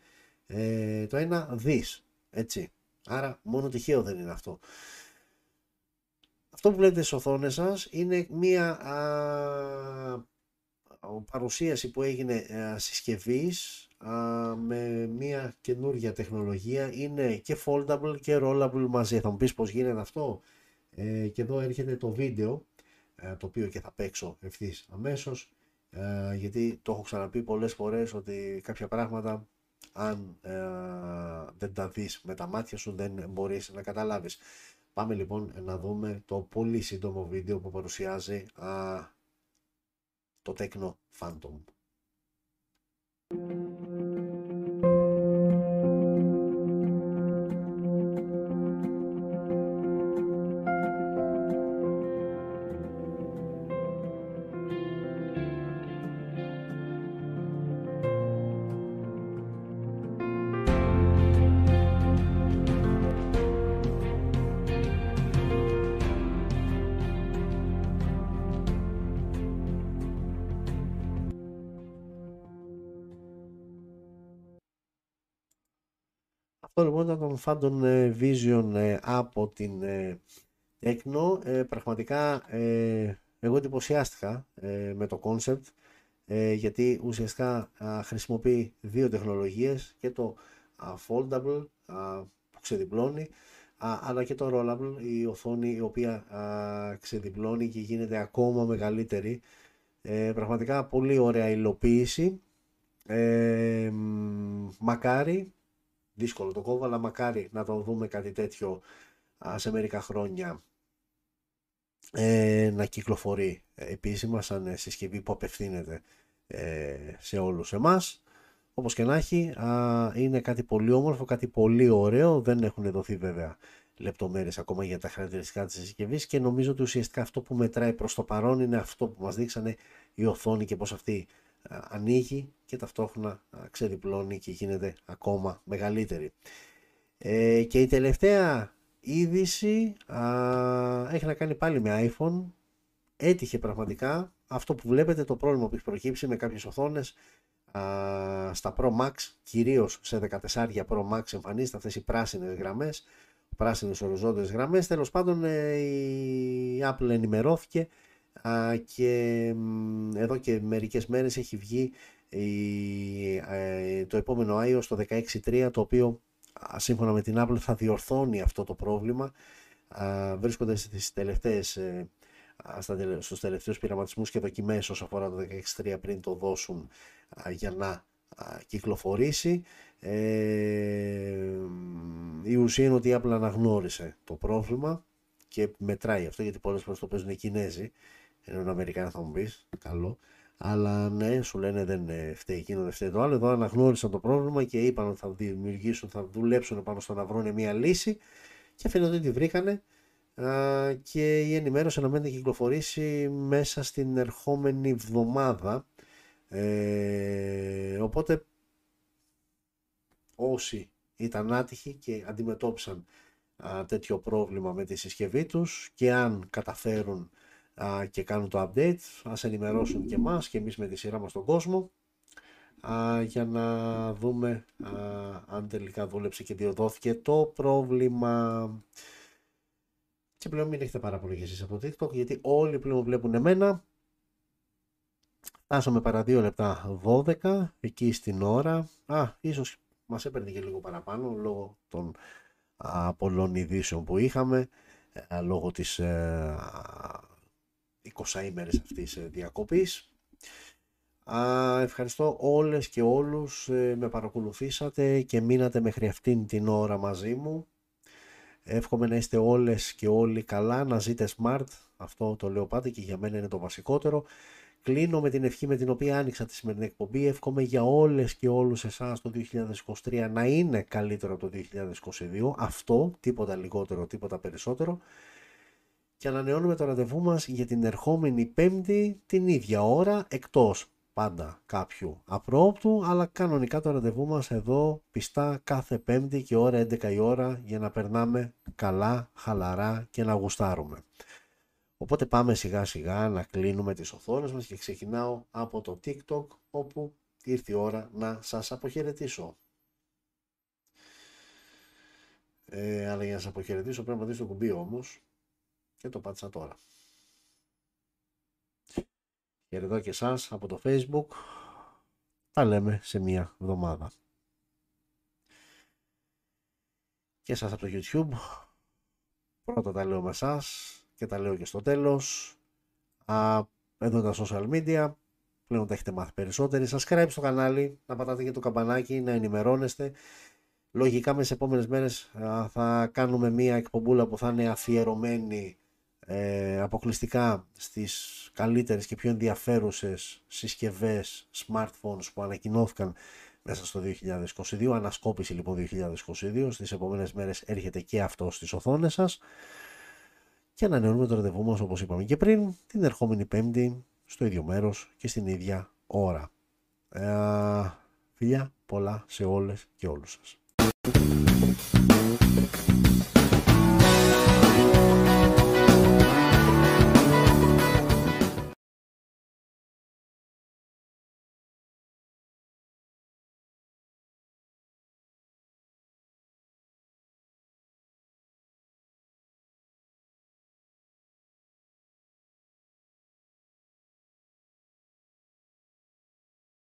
ε, το ένα δις, έτσι. Άρα μόνο τυχαίο δεν είναι αυτό. Αυτό που βλέπετε στις οθόνες σας είναι μια α, παρουσίαση που έγινε α, συσκευής α, με μια καινούργια τεχνολογία, είναι και foldable και rollable μαζί. Θα μου πεις πως γίνεται αυτό. Ε, και εδώ έρχεται το βίντεο, ε, το οποίο και θα παίξω ευθύς αμέσως, ε, γιατί το έχω ξαναπεί πολλές φορές ότι κάποια πράγματα αν ε, δεν τα δεις με τα μάτια σου δεν μπορείς να καταλάβεις. Πάμε λοιπόν να δούμε το πολύ σύντομο βίντεο που παρουσιάζει α, το Tecno Phantom. Αυτό λοιπόν ήταν τον Phantom Vision από την Tecno. Πραγματικά εγώ εντυπωσιάστηκα με το concept, γιατί ουσιαστικά χρησιμοποιεί δύο τεχνολογίες, και το foldable που ξεδιπλώνει, αλλά και το rollable, η οθόνη η οποία ξεδιπλώνει και γίνεται ακόμα μεγαλύτερη. Πραγματικά πολύ ωραία υλοποίηση. Ε, μακάρι, δύσκολο το κόβω, αλλά μακάρι να το δούμε κάτι τέτοιο σε μερικά χρόνια ε, να κυκλοφορεί επίσημα σαν συσκευή που απευθύνεται ε, σε όλους εμάς. Όπως και να έχει, α, είναι κάτι πολύ όμορφο, κάτι πολύ ωραίο. Δεν έχουν δοθεί βέβαια λεπτομέρειες ακόμα για τα χαρακτηριστικά της συσκευής, και νομίζω ότι ουσιαστικά αυτό που μετράει προς το παρόν είναι αυτό που μας δείξανε, η οθόνη, και πως αυτή ανοίγει και ταυτόχρονα ξεδιπλώνει και γίνεται ακόμα μεγαλύτερη. Ε, και η τελευταία είδηση α, έχει να κάνει πάλι με iPhone. Έτυχε πραγματικά αυτό που βλέπετε, το πρόβλημα που έχει προκύψει με κάποιες οθόνες α, στα Pro Max, κυρίως σε δεκατέσσερα Pro Max εμφανίζεται αυτές οι πράσινες γραμμές, πράσινες οριζόντες γραμμές. Τέλος πάντων, ε, η Apple ενημερώθηκε και εδώ και μερικές μέρες έχει βγει το επόμενο iOS, το δεκαέξι τρία, το οποίο σύμφωνα με την Apple θα διορθώνει αυτό το πρόβλημα, βρίσκοντας στις τελευταίες, στους τελευταίους πειραματισμούς και δοκιμές όσον αφορά το δεκαέξι τρία, πριν το δώσουν για να κυκλοφορήσει. Η ουσία είναι ότι η Apple αναγνώρισε το πρόβλημα και μετράει αυτό, γιατί πολλές φορές το παίζουν οι Κινέζοι, ενώ Αμερικάνοι, θα μου πεις, καλό, αλλά ναι, σου λένε δεν φταίει εκείνο, δεν φταίει το άλλο. Εδώ αναγνώρισαν το πρόβλημα και είπαν ότι θα δημιουργήσουν, θα δουλέψουν πάνω στο να βρουν μια λύση, και φαίνεται ότι τη βρήκανε, και η ενημέρωση αναμένεται να κυκλοφορήσει μέσα στην ερχόμενη εβδομάδα. Ε, οπότε όσοι ήταν άτυχοι και αντιμετώπισαν α, τέτοιο πρόβλημα με τη συσκευή τους, και αν καταφέρουν και κάνουν το update, ας ενημερώσουν και μας και εμείς με τη σειρά μας τον κόσμο, για να δούμε αν τελικά δούλεψε και διορθώθηκε το πρόβλημα. Και πλέον μην έχετε παραπολή εσείς από το TikTok, γιατί όλοι πλέον βλέπουν εμένα. Φτάσαμε παρά δύο λεπτά δώδεκα εκεί στην ώρα. Α, ίσως μας έπαιρνε και λίγο παραπάνω λόγω των α, πολλών ειδήσεων που είχαμε, α, λόγω της α, εικοσαήμερες αυτής διακοπής. Α, ευχαριστώ όλες και όλους, ε, με παρακολουθήσατε και μείνατε μέχρι αυτήν την ώρα μαζί μου. Εύχομαι να είστε όλες και όλοι καλά, να ζείτε smart, αυτό το λέω πάντα και για μένα είναι το βασικότερο. Κλείνω με την ευχή με την οποία άνοιξα τη σημερινή εκπομπή. Εύχομαι για όλες και όλους εσάς το δύο χιλιάδες είκοσι τρία να είναι καλύτερο από το δύο χιλιάδες είκοσι δύο, αυτό, τίποτα λιγότερο, τίποτα περισσότερο. Και ανανεώνουμε το ραντεβού μας για την ερχόμενη Πέμπτη την ίδια ώρα, εκτός πάντα κάποιου απρόοπτου, αλλά κανονικά το ραντεβού μας εδώ πιστά κάθε Πέμπτη και ώρα έντεκα η ώρα, για να περνάμε καλά, χαλαρά και να γουστάρουμε. Οπότε πάμε σιγά σιγά να κλείνουμε τις οθόνες μας, και ξεκινάω από το TikTok, όπου ήρθε η ώρα να σας αποχαιρετήσω. Ε, αλλά για να σας αποχαιρετήσω πρέπει να πατήσω το κουμπί όμως, και το πάτησα τώρα. Χαιρετώ και εσάς από το Facebook. Τα λέμε σε μία εβδομάδα. Και εσάς από το YouTube. Πρώτα τα λέω με εσάς και τα λέω και στο τέλος. Α, εδώ τα social media. Πλέον τα έχετε μάθει περισσότεροι. Subscribe στο κανάλι. Να πατάτε και το καμπανάκι να ενημερώνεστε. Λογικά με τις επόμενες μέρες α, θα κάνουμε μία εκπομπούλα που θα είναι αφιερωμένη ε, αποκλειστικά στις καλύτερες και πιο ενδιαφέρουσες συσκευές smartphones που ανακοινώθηκαν μέσα στο δύο χιλιάδες είκοσι δύο. Ανασκόπηση λοιπόν δύο χιλιάδες είκοσι δύο. Στις επόμενες μέρες έρχεται και αυτό στις οθόνες σας. Και ανανεώνουμε το ραντεβού μας, όπως είπαμε και πριν, την ερχόμενη Πέμπτη στο ίδιο μέρος και στην ίδια ώρα. Ε, φιλιά πολλά σε όλες και όλους σας. Thank you.